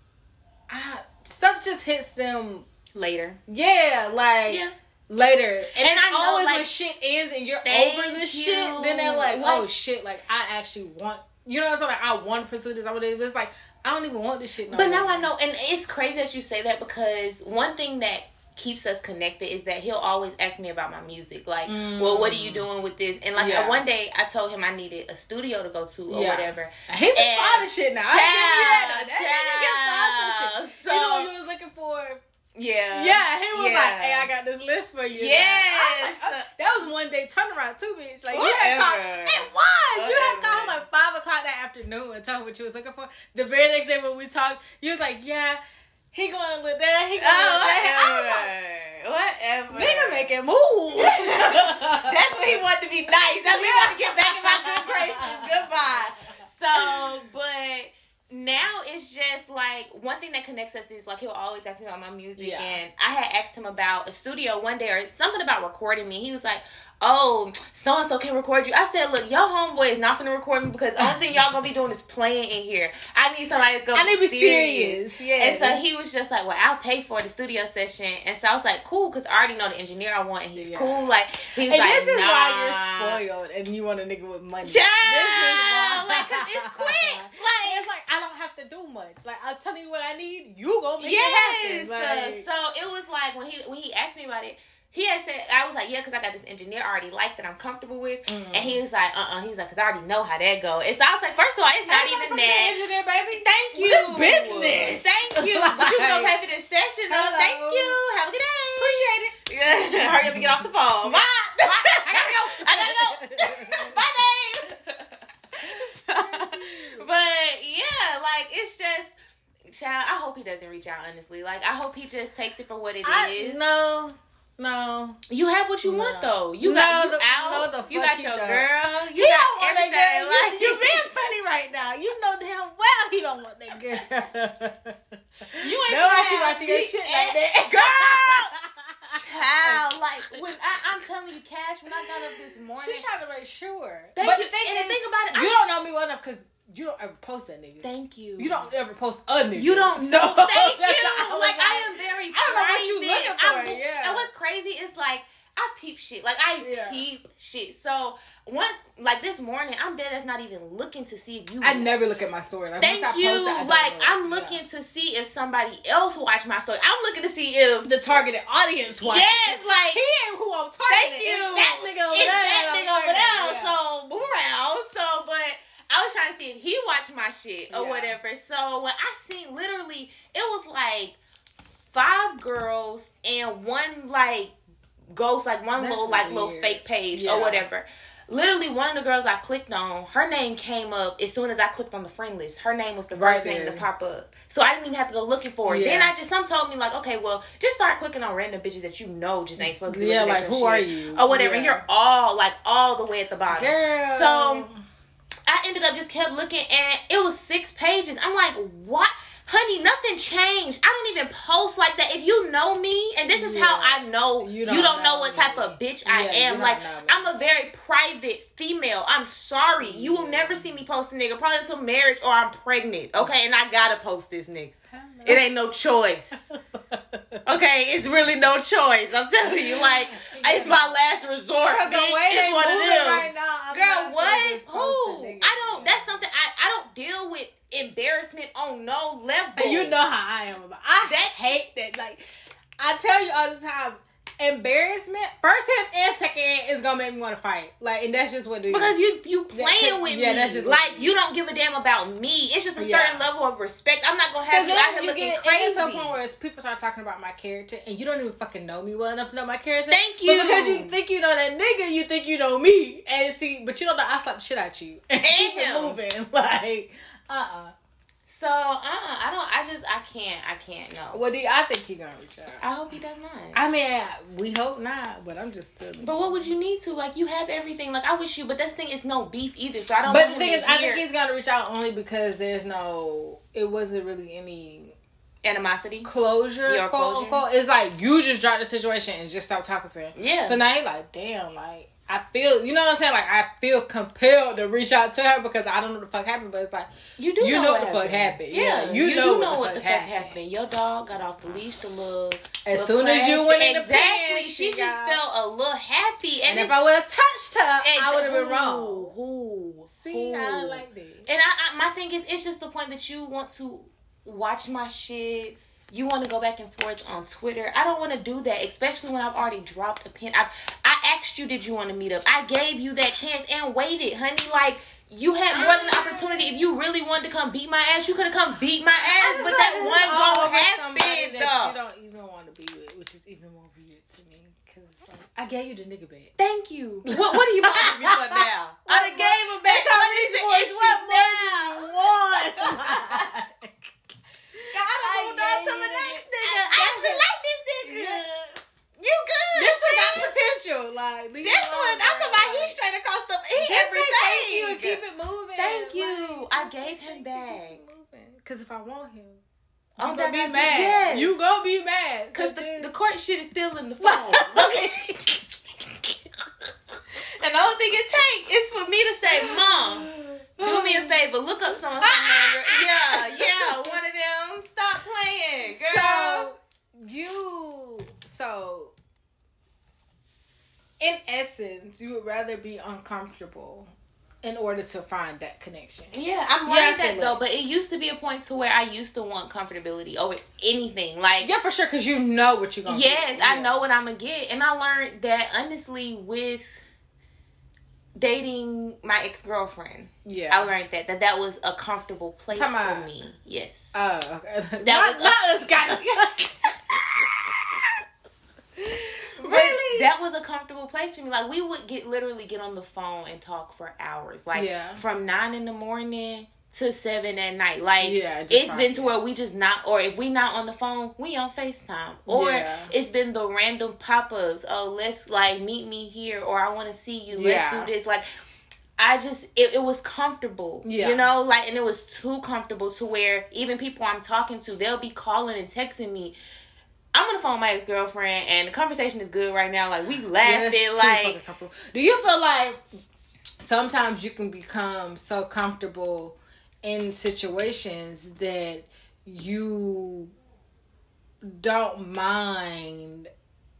I. Stuff just hits them later. Yeah, like yeah. later. And, and it's I know, always like, when shit ends and you're over this you. shit, then they're like, like, oh shit, like I actually want, you know what I'm saying? Like, I want to pursue this. I want to do this. Like, I don't even want this shit no But more. Now I know, and it's crazy that you say that because one thing that keeps us connected is that he'll always ask me about my music. Like, mm. well, what are you doing with this? And like yeah. one day I told him I needed a studio to go to or yeah. whatever. He been finding shit now. Child, I didn't get some shit. So, you know what he was looking for? Yeah. Yeah. He was yeah. like, hey, I got this list for you. Yeah. That was one day turnaround too, bitch. Like whatever. You had called it was. Whatever. You had called him like five o'clock that afternoon and told him what you was looking for. The very next day when we talked, you was like, yeah. He going to look down. He going to look down. Whatever. Nigga making moves. That's when he wanted to be nice. That's when he wanted to get back in my good graces. Goodbye. So, but now it's just like one thing that connects us is like he'll always ask me about my music. Yeah. And I had asked him about a studio one day or something about recording me. He was like, oh, so-and-so can record you. I said, look, y'all homeboy is not finna record me because the only thing y'all gonna be doing is playing in here. I need somebody that's gonna I need be serious. serious. Yeah. And so he was just like, well, I'll pay for the studio session. And so I was like, cool, because I already know the engineer I want, and he's yeah. cool. Like, he's and like, this is nah. why you're spoiled and you want a nigga with money. Child, like, cause it's quick. Like, it's like, I don't have to do much. Like, I'll tell you what I need, you gonna make yes. it happen. Like, so it was like, when he when he asked me about it, he had said, I was like, yeah, because I got this engineer I already like that I'm comfortable with. Mm. And he was like, uh-uh. He was like, because I already know how that go. And so I was like, first of all, it's not even that. Engineer, baby. Thank you. This business. Thank you. Like, but you going to pay for this session. Hello. Thank you. Have a good day. Appreciate it. Yeah. Hurry up and get off the phone. Bye. Bye. I got to go. I got to go. Bye, babe. So, but, yeah, like, it's just, child, I hope he doesn't reach out, honestly. Like, I hope he just takes it for what it I, is. No. No, you have what you no. want though. You no, got you the, out. No, the you got your does. girl. You he got everything. Like you, you're being funny right now. You know damn well he don't want that girl. You ain't nobody watching your shit like that, girl. Child, like when I, I'm telling you, Cash. When I got up this morning, she's trying to make sure. Thank but you. The thing and is, the thing about it, you I'm, don't know me well enough because. You don't ever post that nigga. Thank you. You don't ever post a nigga. You don't know. So, thank you. Like, I am very private. I don't know what you looking for. I'm, yeah. And what's crazy is, like, I peep shit. Like, I yeah. peep shit. So, once, like, this morning, I'm dead as not even looking to see if you. I never look at my story. Like, thank once you. I post that, I like, know. I'm looking yeah. to see if somebody else watched my story. I'm looking to see if the targeted audience watched. Yes, like. He ain't who I'm targeting. Thank you. It's that nigga over there. It's that nigga over there. Yeah. So, move around. So, but. I was trying to see if he watched my shit or yeah. whatever. So when I seen, literally, it was like five girls and one like ghost, like one That's little like weird. little fake page yeah. or whatever. Literally, one of the girls I clicked on, her name came up as soon as I clicked on the friend list. Her name was the right first there. name to pop up. So I didn't even have to go looking for it. Yeah. Then I just, some told me, like, okay, well, just start clicking on random bitches that you know just ain't supposed to be yeah, looking like, at your who shit. Who are you? Or whatever. Yeah. You're all, like, all the way at the bottom. Girl. So I ended up just kept looking, and it was six pages. I'm like, what? Honey, nothing changed. I don't even post like that. If you know me, and this is yeah. how I know you don't, you don't know, know what me. type of bitch I yeah, am. Like, I'm a very private female. I'm sorry. You yeah. will never see me post a nigga, probably until marriage or I'm pregnant. Okay, and I gotta post this nigga. It ain't no choice. Okay, it's really no choice. I'm telling you, like, it's my last resort. Girl, the way it's what it is. Right now, Girl, what? Who? I don't. That's something I, I don't deal with. Embarrassment on no level. You know how I am. I that hate sh- that. Like, I tell you all the time, embarrassment, first and second, is gonna make me want to fight. Like, and that's just what it is. Because you you playing with yeah, me. That's just like, you don't give a damn about me. It's just a yeah. certain level of respect. I'm not gonna have you out here looking get, crazy. It's to a point where people start talking about my character, and you don't even fucking know me well enough to know my character. Thank you. But because you think you know that nigga, you think you know me, and see, but you don't know I slap shit at you and keep it moving. Like, uh uh-uh. uh. So, uh, uh-uh, I don't, I just, I can't, I can't, no. Well, do you, I think he's gonna reach out. I hope he does not. I mean, we hope not, but I'm just telling you. But what would you need to? Like, you have everything. Like, I wish you, but this thing is no beef either, so I don't But the thing is, I think he's gonna reach out only because there's no, it wasn't really any animosity. Closure. Your closure. It's like, you just dropped the situation and just stopped talking to him. Yeah. So now you're like, damn, like, I feel, you know what I'm saying? Like, I feel compelled to reach out to her because I don't know what the fuck happened, but it's like, you do you know, know what, what the fuck happened. Yeah, yeah you, you know do what know the what the fuck happened. happened. Your dog got off the leash to look. As soon crash. as you went exactly. in the pan, she, she just got... felt a little happy. And, and if I would have touched her, I would have been wrong. Ooh, See, ooh. I like that. And I, I, my thing is, it's just the point that you want to watch my shit. You want to go back and forth on Twitter. I don't want to do that, especially when I've already dropped a pin. I I asked you, did you want to meet up? I gave you that chance and waited, honey. Like, you had more than an opportunity. If you really wanted to come beat my ass, you could have come beat my ass. But that one happened, though. That you don't even want to be with, which is even more weird to me. Cause like, I gave you the nigga back. Thank you. what What do you want from me now? I done gave him back. What is the issue now? What? I done moved on to my next nigga. I actually like this nigga. You good? This was our potential. Like this one, I'm talking about. He's straight across the. He everything. Thank you. Keep it moving. Thank you. I gave him back. Because if I want him, you gonna be mad. You gonna be mad. Because the the court shit is still in the phone. Okay. And the only thing it takes is for me to say, Mom, do me a favor. Look up someone's number. Yeah, yeah. One of them. Stop playing, girl. So, you, so, in essence, you would rather be uncomfortable in order to find that connection. Yeah, I'm worried yeah, that, though. But it used to be a point to where I used to want comfortability over anything. Like, yeah, for sure, because you know what you're going to get. Yes, I yeah. know what I'm going to get. And I learned that, honestly, with dating my ex-girlfriend. Yeah. I learned that. That that was a comfortable place Come on. for me. Yes. Oh, okay. That not, was... Not a, us guys. Really? That was a comfortable place for me. Like, we would get literally get on the phone and talk for hours. Like, yeah. from nine in the morning to seven at night. Like, yeah, it's been to where we just not... Or if we not on the phone, we on FaceTime. Or yeah. it's been the random pop-ups. Oh, let's, like, meet me here. Or I want to see you. Yeah. Let's do this. Like, I just... It, it was comfortable. Yeah. You know? Like, and it was too comfortable to where even people I'm talking to, they'll be calling and texting me. I'm on the phone with my ex-girlfriend, and the conversation is good right now. Like, we laughing. Yeah, like... Do you feel like sometimes you can become so comfortable in situations that you don't mind,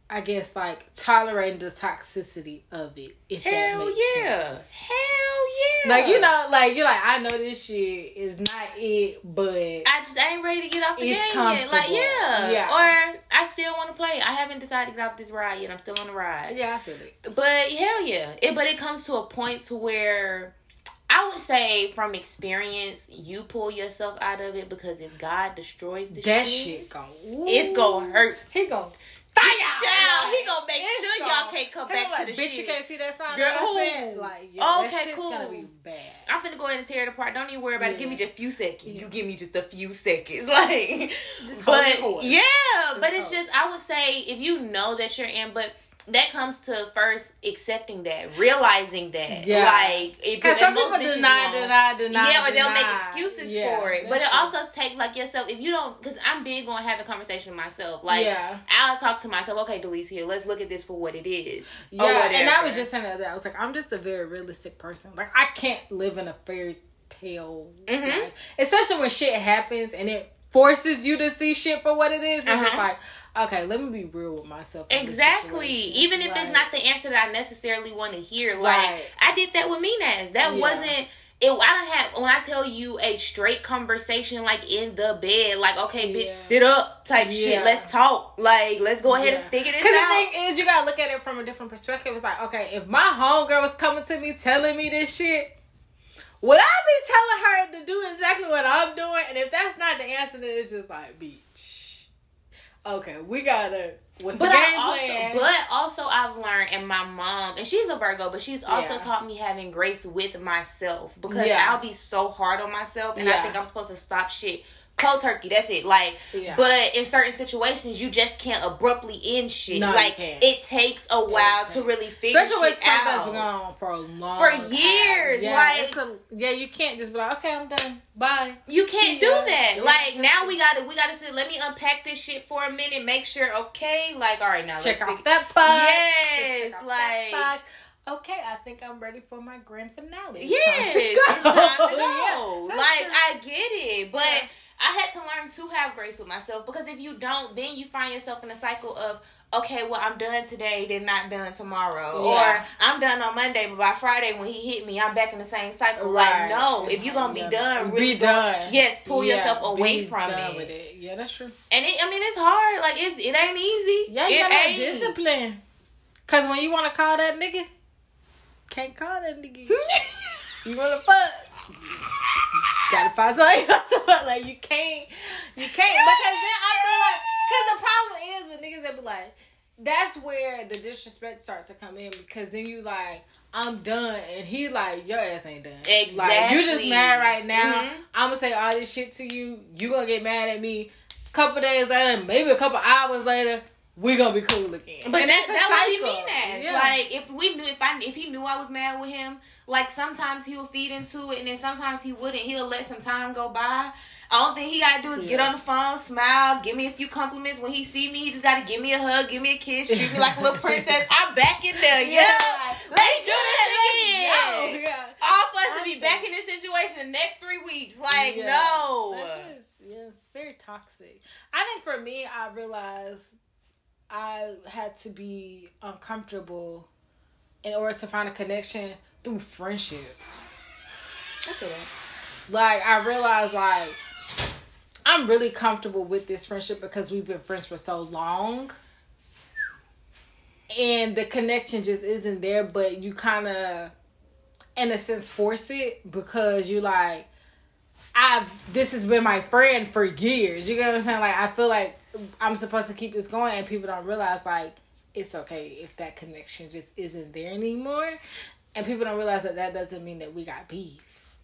I guess, like, tolerating the toxicity of it? If Hell that makes yeah. sense. Hell yeah. Like, you know, like, you're like, I know this shit is not it, but I just I ain't ready to get off the game yet. Like, yeah. yeah. Or I still want to play. I haven't decided to get off this ride yet. I'm still on the ride. Yeah, I feel it. But hell yeah. It, but it comes to a point to where I would say from experience, you pull yourself out of it, because if God destroys the that shit, shit gonna, it's gonna hurt. He gonna fire y'all. He gonna make it's sure gonna, y'all can't come back like, to the bitch, shit. Bitch, you can't see that sign. Girl, that like, yeah, okay, that shit's cool. Gonna be bad. I'm finna go ahead and tear it apart. Don't even worry about yeah. it. Give me just a few seconds. Yeah. You give me just a few seconds, like. Just but hold yeah, just but hold. It's just I would say if you know that you're in, but. That comes to first accepting that, realizing that. Yeah. Like, if because some people deny, deny, deny. Yeah, or they'll deny. make excuses yeah, for it. But it true. also takes, like, yourself, if you don't, because I'm big on having a conversation with myself. Like, yeah. I'll talk to myself, okay, Delise here, let's look at this for what it is. Yeah, and I was just saying that. I was like, I'm just a very realistic person. Like, I can't live in a fairy tale. Mm-hmm. Life. Especially when shit happens and it forces you to see shit for what it is. It's uh-huh. just like, okay, let me be real with myself. Exactly. Even if like, it's not the answer that I necessarily want to hear. Like, right. I did that with Minaz. That yeah. wasn't It, I don't have, when I tell you a straight conversation, like in the bed, like, okay, bitch, yeah. sit up type yeah. shit. Let's talk. Like, let's go ahead yeah. and figure this Cause out. Because the thing is, you got to look at it from a different perspective. It's like, okay, if my homegirl was coming to me telling me this shit, would I be telling her to do exactly what I'm doing? And if that's not the answer, then it's just like, bitch, okay, we got to... What's but the game also, plan? But also I've learned, and my mom, and she's a Virgo, but she's also yeah. taught me having grace with myself, because yeah. I'll be so hard on myself, and yeah. I think I'm supposed to stop shit cold turkey. That's it. Like, yeah. but in certain situations, you just can't abruptly end shit. No, like, it takes a while yeah, to really figure especially shit out. Especially when something's been going on for a long for years. Yeah, like, it's a, yeah, you can't just be like, okay, I'm done. Bye. You can't yeah. do that. Yeah. Like, now we gotta we gotta sit. Let me unpack this shit for a minute. Make sure, okay. Like, all right, now check let's check out that pod. Yes, check like. That pod. Okay, I think I'm ready for my grand finale. Yes, it's time to go. Time to go. Yeah, like, true. I get it, but. Yeah. I had to learn to have grace with myself, because if you don't, then you find yourself in a cycle of, okay, well, I'm done today, then not done tomorrow. Yeah. Or I'm done on Monday, but by Friday when he hit me, I'm back in the same cycle. Right. Like, no, if you're going to be done, really be done. Gonna, yes, pull yeah, yourself away be from done it. With it. Yeah, that's true. And it, I mean, it's hard. Like, it's, it ain't easy. Yeah, you got to have discipline. Because when you want to call that nigga, can't call that nigga. You want to fuck. Gotta find somebody else. Like, you can't, you can't, because then I feel like, because the problem is with niggas that be like, that's where the disrespect starts to come in, because then you like, I'm done, and he like, your ass ain't done. Exactly. Like, you just mad right now. Mm-hmm. I'm gonna say all this shit to you. You gonna get mad at me. Couple days later, maybe a couple hours later, we gonna be cool again. But and that's, that's that what you mean that. Yeah. Like, if we knew, if I, if he knew I was mad with him, like, sometimes he'll feed into it, and then sometimes he wouldn't. He'll let some time go by. All thing he gotta do is yeah. get on the phone, smile, give me a few compliments. When he see me, he just gotta give me a hug, give me a kiss, treat me like a little princess. I'm back in there, yo. Yeah. Like, let's do this again. Yeah. All for us I'm to be good. Back in this situation the next three weeks. Like, yeah. no. That's just, yeah, it's very toxic. I think for me, I realized I had to be uncomfortable in order to find a connection through friendships. I feel that. Like, I realized, like, I'm really comfortable with this friendship because we've been friends for so long. And the connection just isn't there, but you kind of, in a sense, force it because you like, I've, this has been my friend for years. You get what I'm saying? Like, I feel like I'm supposed to keep this going, and people don't realize, like, it's okay if that connection just isn't there anymore. And people don't realize that that doesn't mean that we got beef.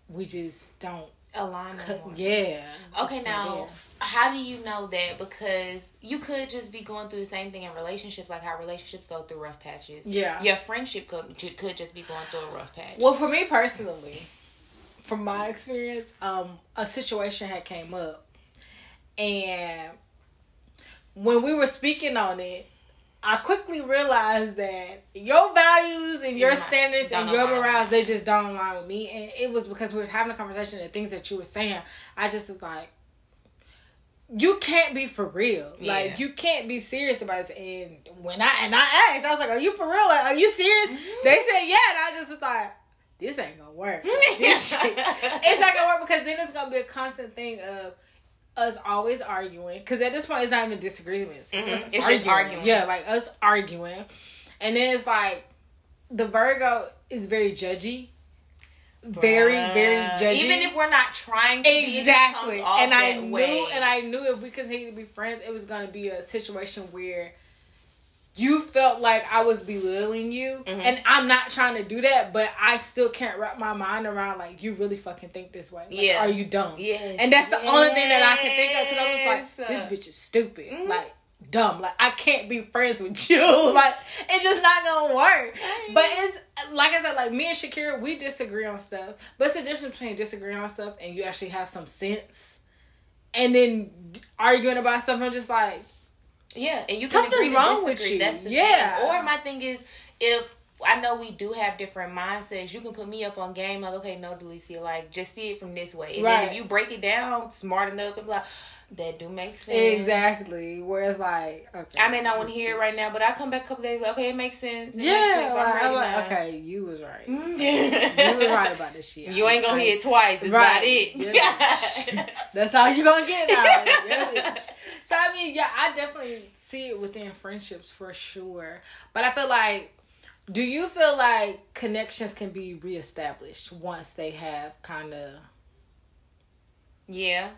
We just don't align co- anymore. Yeah. Okay, now, how do you know that? Because you could just be going through the same thing in relationships, like how relationships go through rough patches. Yeah. Your friendship could, could just be going through a rough patch. Well, for me personally, from my experience, um, a situation had came up, and when we were speaking on it, I quickly realized that your values and your yeah, standards and your morals, they just don't align with me. And it was because we were having a conversation and things that you were saying, I just was like, you can't be for real. Yeah. Like, you can't be serious about this. And when I, and I asked, I was like, are you for real? Like, are you serious? Mm-hmm. They said, yeah. And I just was like, this ain't gonna work. This shit. It's not gonna work, because then it's gonna be a constant thing of us always arguing, because at this point it's not even disagreements, it's, mm-hmm. it's arguing. Just arguing, yeah, like us arguing. And then it's like the Virgo is very judgy, Bruh. very very judgy, even if we're not trying to exactly be, and I knew way. and I knew if we continued to be friends, it was going to be a situation where you felt like I was belittling you, mm-hmm. and I'm not trying to do that, but I still can't wrap my mind around, like, you really fucking think this way. Like, yeah. Are you dumb? Yes. And that's the yes. only thing that I can think of, because I was like, this bitch is stupid. Mm-hmm. Like, dumb. Like, I can't be friends with you. Like, it's just not gonna work. But it's, like I said, like, me and Shakira, we disagree on stuff, but it's the difference between disagreeing on stuff and you actually have some sense, and then arguing about something just like, yeah, and you can something's agree to wrong disagree. With you. That's the yeah. thing. Or my thing is, if I know we do have different mindsets. You can put me up on game, like, okay, no, Delicia, like, just see it from this way. And right. then if you break it down smart enough, and like, that do make sense. Exactly. Whereas, like, okay. I may not want to hear it right now, but I come back a couple days, like, okay, it makes sense. It yeah. Makes sense. Like, I'm like, okay, you was right. You was right about this shit. You ain't going to hear it twice. It's right. not it. Yes. That's all you going to get now. Really. So, I mean, yeah, I definitely see it within friendships for sure. But I feel like, do you feel like connections can be reestablished once they have kind of... Yeah.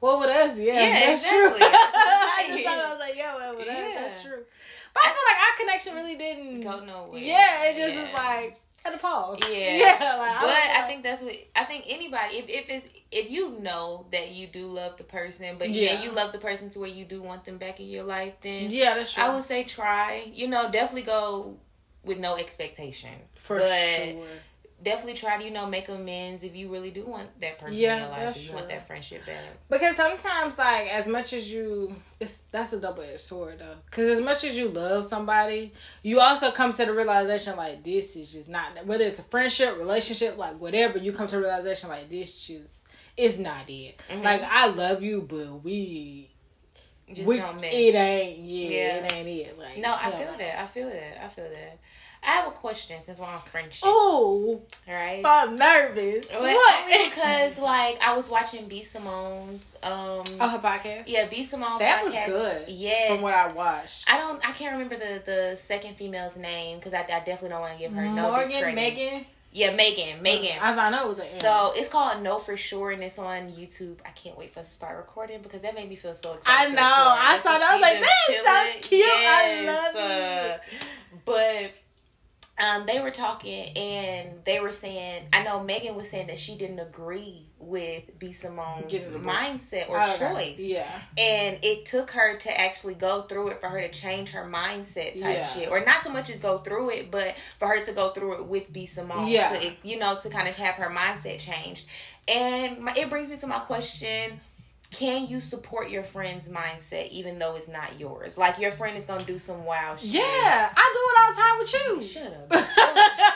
Well, with us, yeah. Yeah, that's exactly. true. I just thought, I was like, yeah, well, with yeah. us, that's true. But I feel like our connection really didn't... Go nowhere. Yeah, it just yeah. was like, at a pause. Yeah. yeah like, but I, I think that's what... I think anybody, if, if it's... If you know that you do love the person, but yeah. yeah, you love the person to where you do want them back in your life, then... Yeah, that's true. I would say try. You know, definitely go... With no expectation. For but sure. Definitely try to, you know, make amends if you really do want that person yeah, in your life. If you true. want that friendship back. Because sometimes, like, as much as you... it's that's a double-edged sword, though. Because as much as you love somebody, you also come to the realization, like, this is just not... Whether it's a friendship, relationship, like, whatever, you come to the realization, like, this just is not it. Mm-hmm. Like, I love you, but we... Just we, don't match. It ain't, yeah, yeah, it ain't it. Like, no, I feel know. that. I feel that. I feel that. I have a question since we're on friendship. Oh, right. I'm nervous. Well, what? Because like I was watching B. Simone's um, oh, her podcast. Yeah, B. Simone. That podcast. was good. Yes, from what I watched. I don't. I can't remember the, the second female's name because I, I definitely don't want to give her Morgan, no discredit. Megan. Yeah, Megan, Megan. Uh, I know it was an So, it's called Know For Sure, and it's on YouTube. I can't wait for us to start recording, because that made me feel so excited. I know. I saw that. I was like, that is so cute. Yes. I love it. Uh, but um, they were talking, and they were saying, I know Megan was saying that she didn't agree with B. Simone's mindset or oh, choice. Yeah. And it took her to actually go through it for her to change her mindset type yeah. shit. Or not so much as go through it, but for her to go through it with B. Simone. Yeah. So it, you know, to kind of have her mindset changed. And my, it brings me to my question, can you support your friend's mindset even though it's not yours? Like, your friend is going to do some wild shit. Yeah. I do it all the time with you. Shut up. Shut up.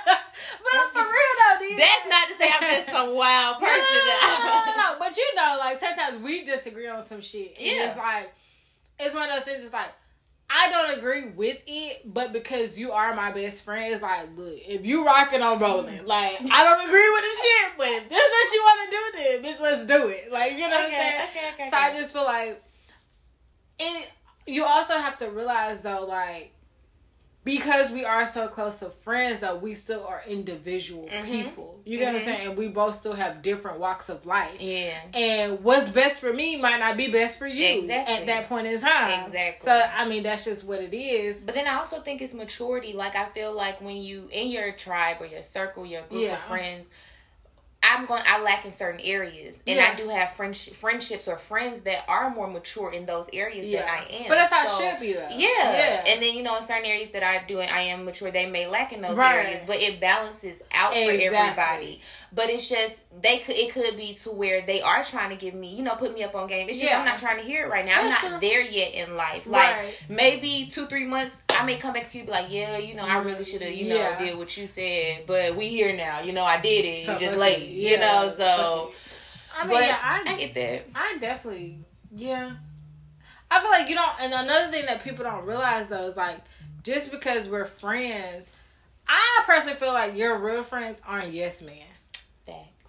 But I'm for real though, dude. That's not to say I'm just some wild person. No, no, no, no, no. But you know, like, sometimes we disagree on some shit. And yeah. It's like, it's one of those things. It's like, I don't agree with it, but because you are my best friend, it's like, look, if you rocking on rolling, like, I don't agree with the shit, but if this is what you want to do, then bitch, let's do it. Like, you know okay, what I'm saying? Okay, okay, so okay. I just feel like, and you also have to realize though, like, because we are so close to friends, though, we still are individual mm-hmm. people. You get mm-hmm. what I'm saying? And we both still have different walks of life. Yeah. And what's best for me might not be best for you exactly. at that point in time. Exactly. So, I mean, that's just what it is. But then I also think it's maturity. Like, I feel like when you, in your tribe or your circle, your group yeah. of friends... I'm going. I lack in certain areas, and yeah. I do have friendship, friendships or friends that are more mature in those areas yeah. than I am. But that's how so, it should be, though. Yeah. yeah. And then you know, in certain areas that I do and I am mature, they may lack in those right. areas, but it balances out exactly. for everybody. But it's just they could. It could be to where they are trying to give me, you know, put me up on game. It's just yeah. I'm not trying to hear it right now. I'm that's not true. there yet in life. Like right. maybe two, three months. I may come back to you and be like, yeah, you know, I really should have, you yeah. know, did what you said. But we here now. You know, I did it. So you just late. Yeah. You know, so. I mean, yeah, I, I get that. I definitely, yeah. I feel like you don't, and another thing that people don't realize, though, is like, just because we're friends, I personally feel like your real friends aren't yes men.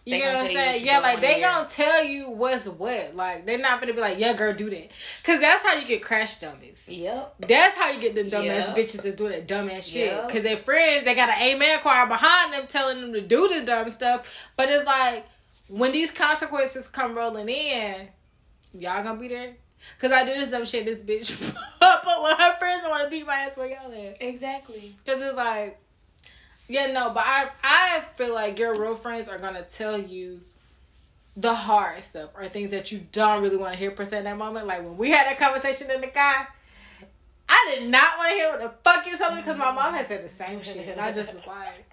You know what I'm saying? Yeah, like, they gonna tell you what's what. Like, they're not gonna be like, yeah, girl, do that. Because that's how you get crash dummies. Yep. That's how you get the dumbass yep. bitches to do that dumbass shit. Because yep. their friends, they got an amen choir behind them telling them to do the dumb stuff. But it's like, when these consequences come rolling in, y'all gonna be there? Because I do this dumb shit, this bitch. But when her friends want to beat my ass, where y'all at? Exactly. Because it's like... Yeah, no, but I I feel like your real friends are going to tell you the hard stuff or things that you don't really want to hear per se in that moment. Like, when we had that conversation in the car, I did not want to hear what the fuck you told me because my mom had said the same shit. And I just was like,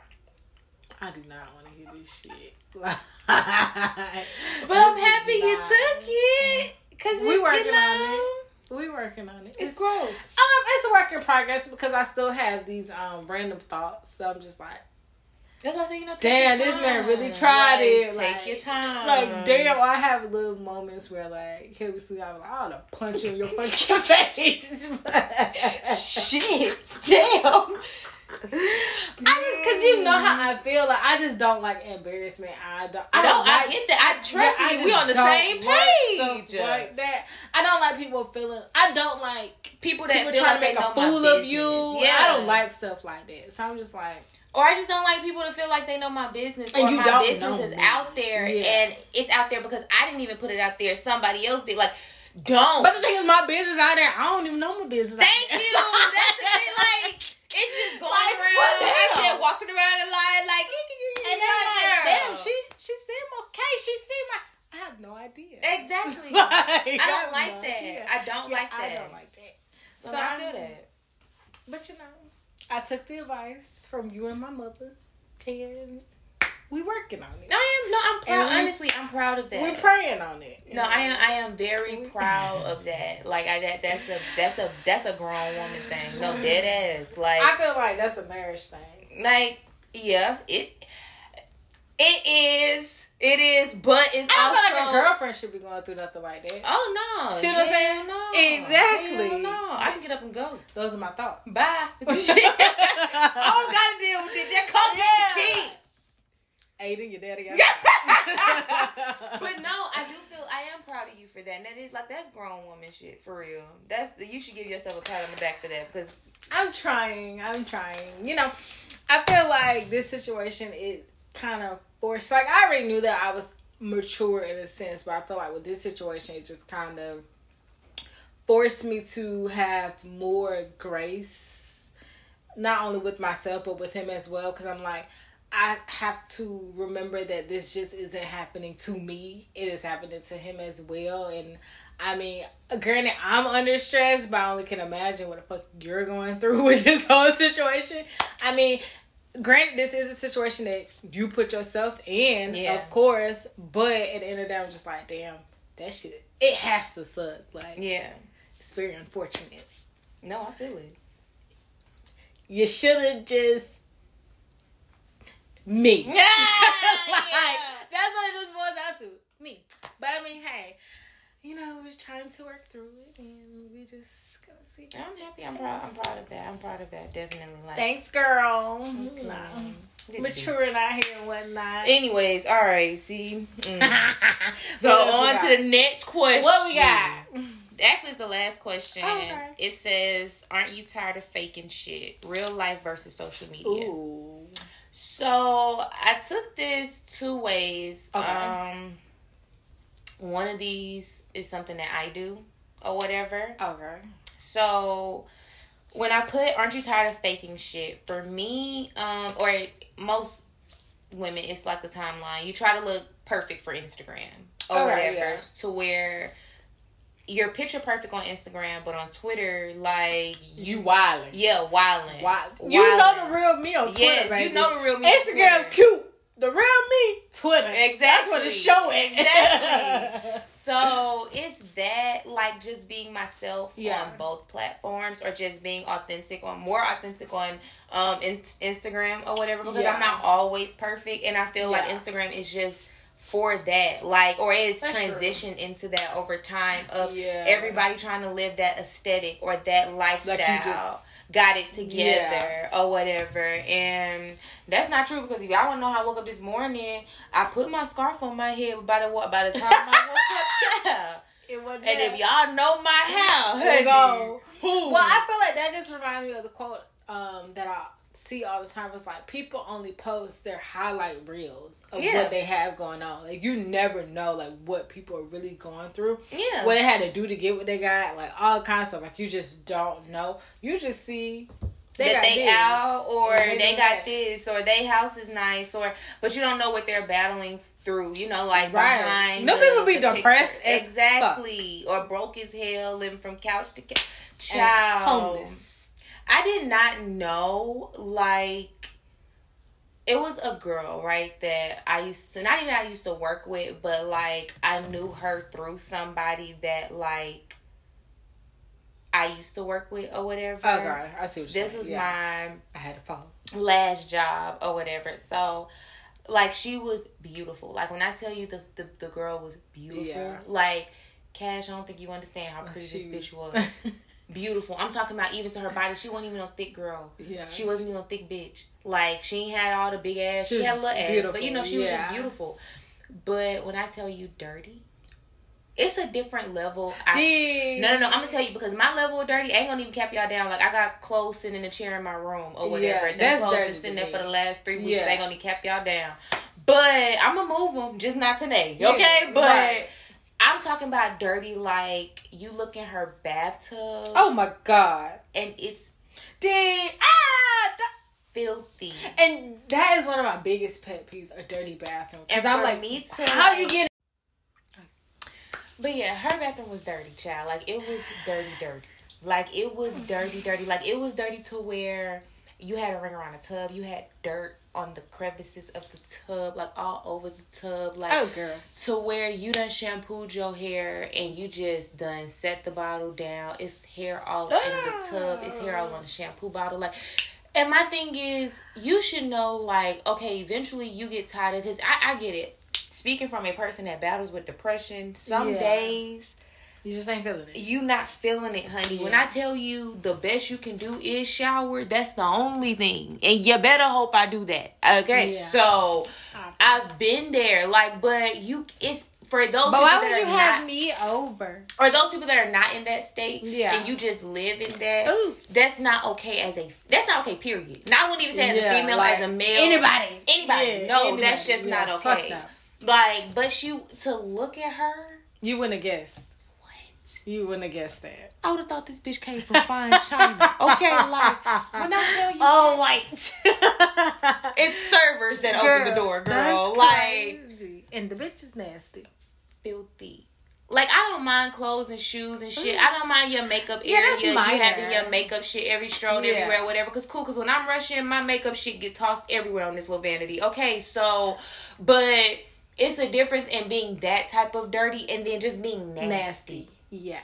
I do not want to hear this shit. But I'm happy you took it because we working on it. We're working on it. It's, it's growth. Um, it's a work in progress because I still have these um random thoughts. So I'm just like, that's why I say, you know, take damn, your time. This man really tried like, it. Take like, your time. Like, damn, I have little moments where, like, he'll be sleeping. I was like, I want to punch you in your fucking face. Shit. Damn. I just, because you know how I feel. Like, I just don't like embarrassment. I don't. I don't. No, like, I get that. I trust me. I we on the same page. Like that. I don't like people feeling. I don't like people that people feel trying like to make a fool of you. Yeah. I don't like stuff like that. So I'm just like. Or I just don't like people to feel like they know my business. Or and you my don't business know. Is out there. Yeah. And it's out there because I didn't even put it out there. Somebody else did. Like, don't. But the thing is, my business out there, I don't even know my business. Thank you. That's the thing. Like, it's just going like, around. I said walking around and lying. Like, and like, damn, she, she seemed okay. She seemed like, I have no idea. Exactly. Like, I don't I like no that. Idea. I don't yeah, like that. I don't like that. So, so I feel that. But, you know, I took the advice from you and my mother, and we working on it. No, I am. No, I'm proud. And honestly, I'm proud of that. We're praying on it. No, I am. I am very proud of that. Like I, that. That's a. That's a. That's a grown woman thing. No, dead ass. Like I feel like that's a marriage thing. Like yeah, it. It is. It is, but it's I also... I feel like a girlfriend should be going through nothing like that. Oh, no. See what I'm saying? No. Exactly. Hell no. I can get up and go. Those are my thoughts. Bye. I don't got to deal with it. Just come yeah. get the key. Aiden, your daddy got But no, I do feel... I am proud of you for that. And that is, like, that's grown woman shit, for real. That's you should give yourself a pat on the back for that, because... I'm trying. I'm trying. You know, I feel like this situation is kind of... forced. Like, I already knew that I was mature in a sense, but I feel like with this situation, it just kind of forced me to have more grace, not only with myself, but with him as well, because I'm like, I have to remember that this just isn't happening to me. It is happening to him as well, and I mean, granted, I'm under stress, but I only can imagine what the fuck you're going through with this whole situation. I mean... Granted, this is a situation that you put yourself in, yeah. of course, but at the end of the day, I'm just like, damn, that shit, it has to suck. Like, yeah. It's very unfortunate. No, I feel it. You should have just... Me. Yeah, like, yeah. That's what it just boils down to. Me. But, I mean, hey, you know, we're trying to work through it, and we just... I'm happy. I'm proud. I'm proud of that. I'm proud of that. Definitely. Like, thanks, girl. Maturing out here and whatnot. Anyways, all right. See. Mm. So on to the next question. What we got? Actually, it's the last question. Oh, okay. It says, "Aren't you tired of faking shit? Real life versus social media." Ooh. So I took this two ways. Okay. Um, one of these is something that I do or whatever. Okay. So, when I put, aren't you tired of faking shit? For me, um, or most women, it's like the timeline. You try to look perfect for Instagram or whatever. Yeah. To where you're picture perfect on Instagram, but on Twitter, like... You wildin'. Yeah, wildin'. Wildin'. You know the real me on Twitter, yes, baby. You know the real me on Twitter. Instagram cute. The real me, Twitter. Exactly. That's what it's showing. Exactly. So it's that, like, just being myself yeah. on both platforms, or just being authentic on more authentic on um in- Instagram or whatever, because yeah. I'm not always perfect, and I feel yeah. like Instagram is just for that, like, or it's That's transitioned true. Into that over time of yeah. everybody trying to live that aesthetic or that lifestyle. Like you just- got it together yeah. or whatever, and that's not true, because if y'all want to know how I woke up this morning, I put my scarf on my head by the by the time I woke up, yeah. It wasn't. And if y'all know my house, we'll go. Well, I feel like that just reminds me of the quote um, that I see all the time. It's like, people only post their highlight reels of yeah. what they have going on. Like, you never know, like, what people are really going through. Yeah. What they had to do to get what they got. Like, all kinds of stuff. Like, you just don't know. You just see... They that they this. Out, or they, they got that. This, or they house is nice, or but you don't know what they're battling through, you know, like right. behind. No the, people be depressed, exactly, fuck. Or broke as hell and from couch to couch. Child, homeless. I did not know. Like, it was a girl, right, that I used to not even I used to work with, but like I knew her through somebody that like I used to work with or whatever. Oh, God. I see what you're saying. This was yeah. my I had to follow. last job or whatever. So, like, she was beautiful. Like, when I tell you the, the, the girl was beautiful, yeah. like, Cash, I don't think you understand how pretty she, this bitch was. Beautiful. I'm talking about even to her body. She wasn't even a thick girl. Yeah. She wasn't even a thick bitch. Like, she ain't had all the big ass. She, she had a little ass. Beautiful. But, you know, she yeah. was just beautiful. But when I tell you dirty, it's a different level. I, no, no, no. I'm going to tell you, because my level of dirty, I ain't going to even cap y'all down. Like, I got clothes sitting in a chair in my room or whatever. Yeah, that's clothes dirty. Been sitting there for the last three weeks. Yeah. I ain't going to cap y'all down. But I'm going to move them, just not today. Okay? Yeah, but right. I'm talking about dirty, like, you look in her bathtub. Oh, my God. And it's... Dang. Ah! The- filthy. And that is one of my biggest pet peeves, a dirty bathroom. And I'm like, me too. How you get? But yeah, her bathroom was dirty, child. Like, it was dirty, dirty. Like, it was dirty, dirty. Like, it was dirty to where you had a ring around the tub. You had dirt on the crevices of the tub, like, all over the tub. Like, oh, girl. To where you done shampooed your hair and you just done set the bottle down. It's hair all oh. in the tub. It's hair all on the shampoo bottle. Like, and my thing is, you should know, like, okay, eventually you get tired of this. I, I get it. Speaking from a person that battles with depression, some yeah. days you just ain't feeling it. You not feeling it, honey. Yeah. When I tell you the best you can do is shower, that's the only thing. And you better hope I do that. Okay. Yeah. So I I've been there. Like, but you it's for those but people why would that you are have not, me over? Or those people that are not in that state yeah. and you just live in that. Ooh. That's not okay as a that's not okay, period. Now I wouldn't even say as yeah, a female, like, as a male. Anybody. Anybody. Yeah, no, anybody. That's just yeah, not okay. Fuck no. Like, but she, to look at her... You wouldn't have guessed. What? You wouldn't have guessed that. I would have thought this bitch came from fine China. Okay, like, when I tell you... All that, white. It's servers that girl, open the door, girl. Like... Crazy. And the bitch is nasty. Filthy. Like, I don't mind clothes and shoes and shit. Mm. I don't mind your makeup area. Yeah, that's you minor. Having your makeup shit every stroll yeah. everywhere, whatever. Because cool, because when I'm rushing, my makeup shit get tossed everywhere on this little vanity. Okay, so, but... It's a difference in being that type of dirty and then just being nasty. Nasty. Yeah.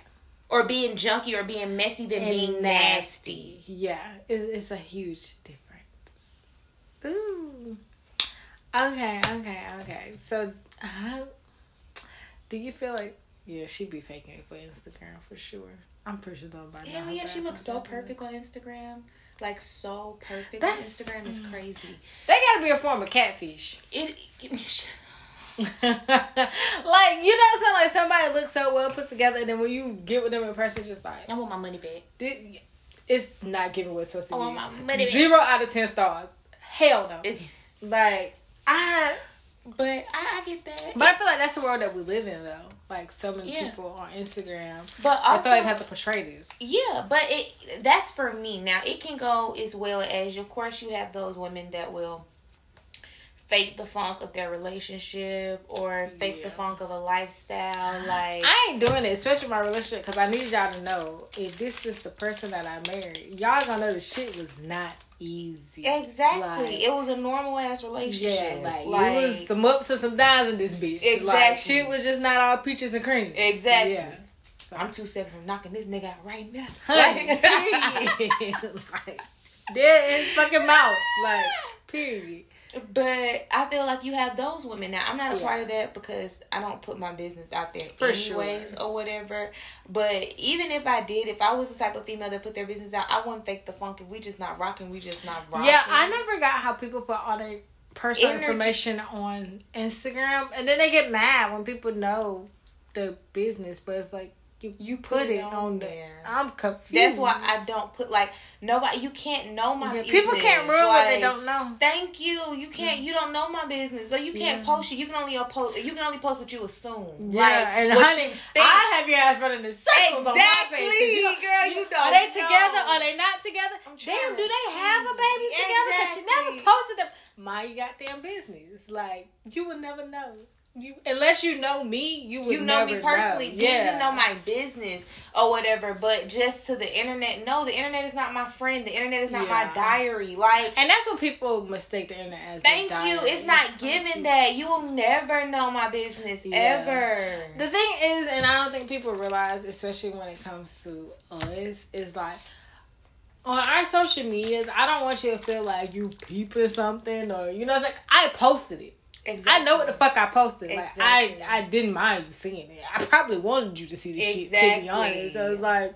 Or being junky or being messy than and being nasty. nasty. Yeah. It's, it's a huge difference. Ooh. Okay, okay, okay. So, how, do you feel like... Yeah, she be faking it for Instagram for sure. I'm pretty sure though by now. Hell yeah, she looks so perfect on Instagram. Like, so perfect. That's, Instagram is crazy. They gotta be a form of catfish. It... it like, you know what I'm saying? Like, somebody looks so well put together, and then when you get with them in person, it's just like, I want my money back. It's not giving what's supposed to be. I want my money back. Zero out of ten stars. Hell no. It, like, I, but I, I get that. But I feel like that's the world that we live in, though. Like, so many yeah. people on Instagram. But also, I feel like they have to portray this. Yeah, but it that's for me. Now, it can go as well as, of course, you have those women that will fake the funk of their relationship or fake yeah. the funk of a lifestyle. Like, I ain't doing it, especially my relationship, because I need y'all to know, if this is the person that I married, y'all gonna know the shit was not easy. Exactly. Like, it was a normal ass relationship. Yeah, like, like it was some ups and some downs in this bitch. Exactly. Like, shit was just not all peaches and cream. Exactly. Yeah. So I'm two seconds from knocking this nigga out right now. Like, dead in his fucking mouth. Like, period. But I feel like you have those women. Now, I'm not a yeah. part of that because I don't put my business out there for anyways sure. or whatever. But even if I did, if I was the type of female that put their business out, I wouldn't fake the funk. If we just not rocking, we just not rocking. Yeah, I never got how people put all their personal Energy. information on Instagram. And then they get mad when people know the business. But it's like, you, you put, put it on, on there. The, I'm confused. That's why I don't put, like... Nobody, you can't know my yeah, business. People can't ruin like, what they don't know. Thank you. You can't. Yeah. You don't know my business, so you can't yeah. post it. You can only post. You can only post what you assume. Yeah, like, and honey, I have your ass running in circles exactly, on my face. You know, girl. You, you don't. Are they know. together? Are they not together? Damn, do they have a baby together? Because exactly. she never posted them. Mind your goddamn business. Like, you will never know. You, unless you know me, you would you know never me personally. Know. Yeah, you know my business or whatever. But just to the internet, no, the internet is not my friend. The internet is not yeah. my diary. Like, and that's what people mistake the internet as. Thank you. Diary. It's not it's giving cheap. That. You will never know my business yeah. ever. The thing is, and I don't think people realize, especially when it comes to us, is like. On our social medias, I don't want you to feel like you peeping something or, you know, it's like, I posted it. Exactly. I know what the fuck I posted. Exactly. Like, I, I didn't mind you seeing it. I probably wanted you to see this exactly. shit, to be honest. So it's like,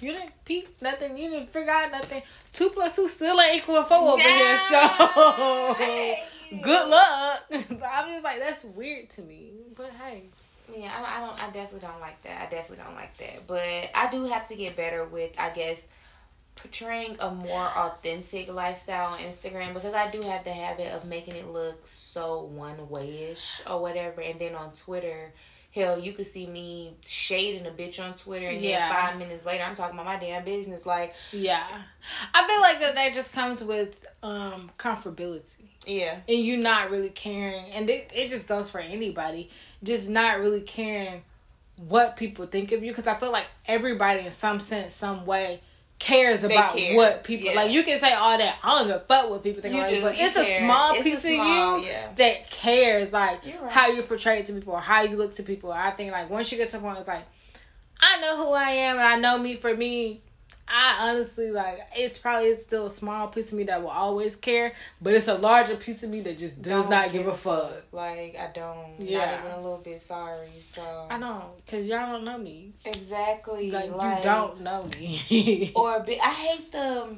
you didn't peep nothing. You didn't figure out nothing. Two plus two still ain't equal four over no. here. So, hey. Good luck. But I'm just like, that's weird to me. But, hey. Yeah, I don't, I don't, I definitely don't like that. I definitely don't like that. But I do have to get better with, I guess, portraying a more authentic lifestyle on Instagram, because I do have the habit of making it look so one way-ish or whatever. And then on Twitter, hell, you could see me shading a bitch on Twitter and yeah. then five minutes later I'm talking about my damn business. Like, yeah, I feel like that that just comes with um comfortability. Yeah, and you not really caring, and it, it just goes for anybody, just not really caring what people think of you, because I feel like everybody in some sense, some way cares about cares. What people yeah. like. You can say all that, I don't give a fuck what people think about you, but it's a small it's piece a small, of you yeah. that cares, like you're right. how you portray to people or how you look to people. I think like once you get to the point, it's like, I know who I am and I know me for me. I honestly, like, it's probably it's still a small piece of me that will always care, but it's a larger piece of me that just does don't not give a fuck. fuck. Like, I don't, yeah. not even a little bit sorry, so. I don't, because y'all don't know me. Exactly. Like, like you don't know me. Or, a bit, I hate the,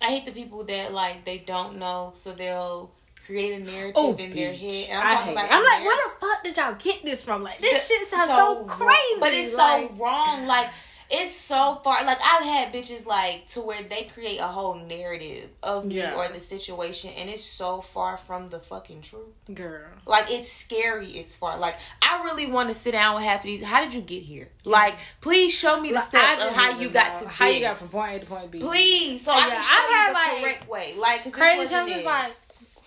I hate the people that, like, they don't know, so they'll create a narrative oh, in bitch. Their head. And I'm, I hate about it. I'm like, where the fuck did y'all get this from? Like, this the, shit sounds so, so crazy. But it's like, so wrong, like. It's so far. Like, I've had bitches, like, to where they create a whole narrative of me yeah. or the situation, and it's so far from the fucking truth. Girl. Like, it's scary. It's far. Like, I really want to sit down with half of these. How did you get here? Like, please show me the like, steps of how you know, got to How this. You got from point A to point B. Please. So yeah, I can show I had, you the like, correct way. Like, crazy. I'm just like,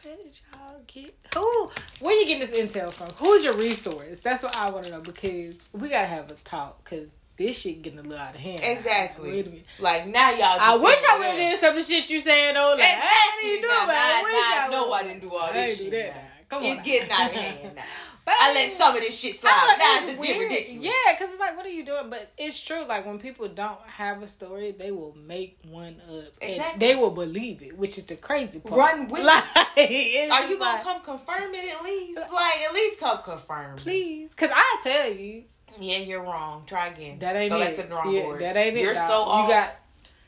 where did y'all get? Who? Where you getting this intel from? Who's your resource? That's what I want to know, because we got to have a talk, because this shit getting a little out of hand. Exactly. Wait a minute. Like, now y'all just I wish I would have did some of the shit you saying, though. Like, exactly. How do you do nah, it? Nah, I wish nah, I know I didn't do all this I shit. Do that. Nah. Come on. It's getting out of hand now. But I let some of this shit slide. Now it's just weird. Getting ridiculous. Yeah, because it's like, what are you doing? But it's true. Like, when people don't have a story, they will make one up. Exactly. And they will believe it, which is the crazy part. Run with like, it. Are you like, going to come confirm it at least? Like, at least come confirm it. Please. Because I tell you. Yeah, you're wrong. Try again. That ain't go it. Go back to the wrong yeah, board. That ain't it. You're dog. So off. You got...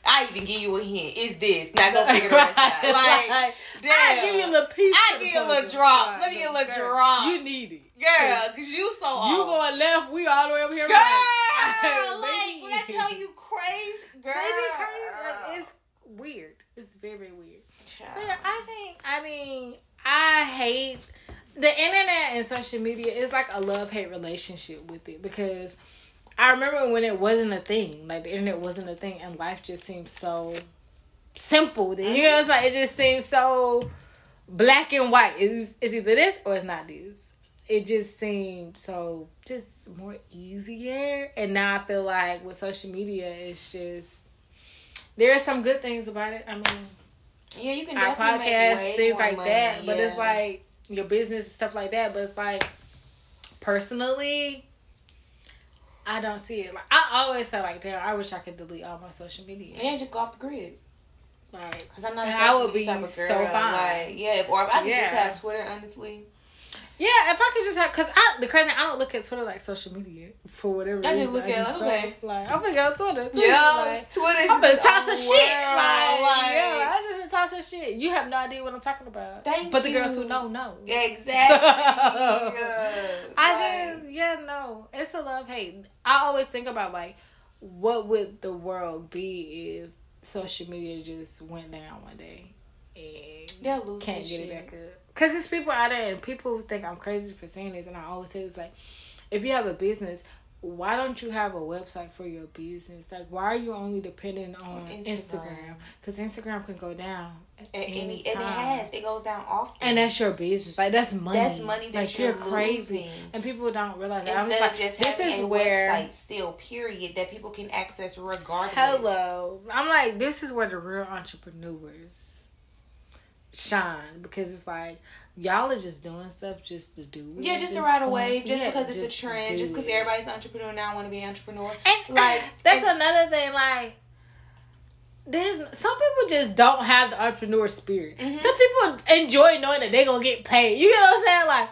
I even give you a hint. It's this. Now go figure it out. Like, damn. I give you a little piece. I give you a little drop. Let me get a little girl, drop. You need it. Girl, because you so off. You going left. We all the way over here. Girl, right. Like, when I tell you crazy, girl. Crazy. Like, it's weird. It's very weird. Child. So, yeah, I think, I mean, I hate... The internet and social media is like a love-hate relationship with it, because I remember when it wasn't a thing. Like, the internet wasn't a thing, and life just seemed so simple. Then. You know, it's like it just seems so black and white. It's, it's either this or it's not this. It just seemed so just more easier. And now I feel like with social media, it's just... There are some good things about it. I mean... Yeah, you can definitely podcast, make way things more like money, that. But yeah. It's like... Your business and stuff like that, but it's like, personally, I don't see it. Like, I always say, like, damn, I wish I could delete all my social media and just go off the grid. Like, because I'm not a social I would media be type of girl. So fine. Like, yeah, if, or if I could yeah. just have Twitter, honestly. Yeah, if I could just have, because I, the crazy thing, I don't look at Twitter like social media for whatever reason. I just look I at just it, okay. Like, I'm going to go on Twitter. Twitter yeah, like, Twitter is I'm going to toss some shit. Like, like, yeah, I just going to toss some shit. You have no idea what I'm talking about. Thank but you. But the girls who know, know. Exactly. yes. I like, just, yeah, no. It's a love-hate. I always think about, like, what would the world be if social media just went down one day and lose can't get it back up. Because there's people out there and people think I'm crazy for saying this, and I always say it's like, if you have a business, why don't you have a website for your business? Like, why are you only dependent on, on Instagram? Because Instagram. Instagram can go down at any time. And it has. It goes down often. And that's your business. Like, that's money. That's money that like, you're, you're crazy. Losing. And people don't realize that. Instead I'm just of like, just this having is a where... website still, period, that people can access regardless. Hello. I'm like, this is where the real entrepreneurs shine. Because it's like... Y'all are just doing stuff just to do it. Yeah, just to ride a wave. Just yeah, because it's just a trend. Just because everybody's an entrepreneur now, I want to be an entrepreneur. And like that's and, another thing. Like, there's some people just don't have the entrepreneur spirit. Mm-hmm. Some people enjoy knowing that they're going to get paid. You know what I'm saying? Like,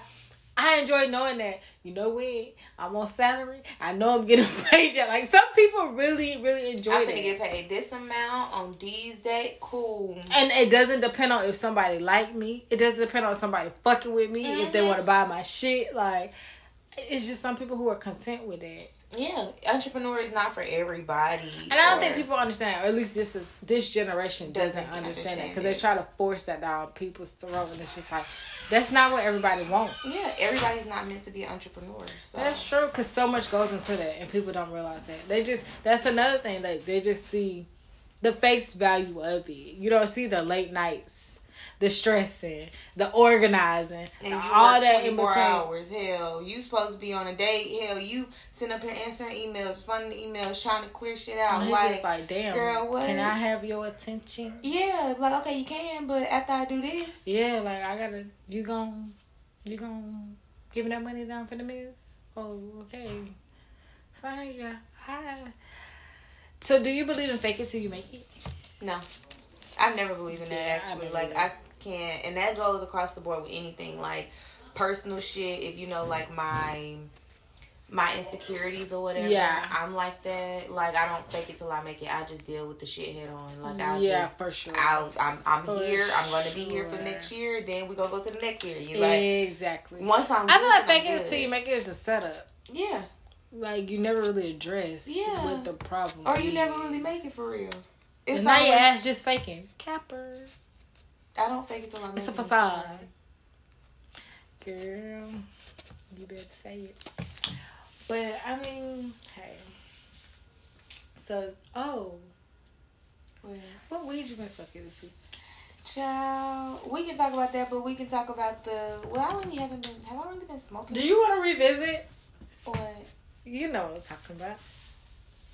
I enjoy knowing that, you know when I'm on salary, I know I'm getting paid. Like, some people really, really enjoy I'm that. I'm going to get paid this amount on these days. Cool. And it doesn't depend on if somebody like me. It doesn't depend on somebody fucking with me, mm-hmm. if they want to buy my shit. Like, it's just some people who are content with that. Yeah. Entrepreneur is not for everybody. And I don't think people understand, or at least this is this generation doesn't, doesn't understand it. Because they try to force that down people's throat. And it's just like... That's not what everybody wants. Yeah, everybody's not meant to be entrepreneurs. So. That's true, because so much goes into that, and people don't realize that. They just, that's another thing. Like, they just see the face value of it. You don't see the late nights, the stressing, the organizing, and the, all that in between. Hours. Hell, you supposed to be on a date. Hell, you sitting up here answering emails, responding to emails, trying to clear shit out. And like, just like, damn, girl, what? Can I have your attention? Yeah, like, okay, you can, but after I do this, yeah, like, I gotta. You gon' you gon' give me that money down for the meals? Oh, okay. Fine, yeah. Hi. So, do you believe in fake it till you make it? No, I never believe in that. Yeah, actually, I like, I. Can, and that goes across the board with anything, like personal shit. If you know, like my my insecurities or whatever, yeah. I'm like that. Like, I don't fake it till I make it. I just deal with the shit head on. Like, I yeah, just, for sure. I, I'm I'm for here. Sure. I'm gonna be here for next year. Then we gonna go to the next year. You like exactly. Once I'm, I feel like faking it till you make it is a setup. Yeah. Like, you never really address yeah. what the problem. Or you is. Never really make it for real. It's now your ass just faking. Capper. I don't fake it till I make it. It's a facade. Girl, you better say it. But, I mean, hey. So, oh. Well, what weed you been smoking this week? Child, we can talk about that, but we can talk about the... Well, I really haven't been... Have I really been smoking? Do you want to revisit? What? You know what I'm talking about.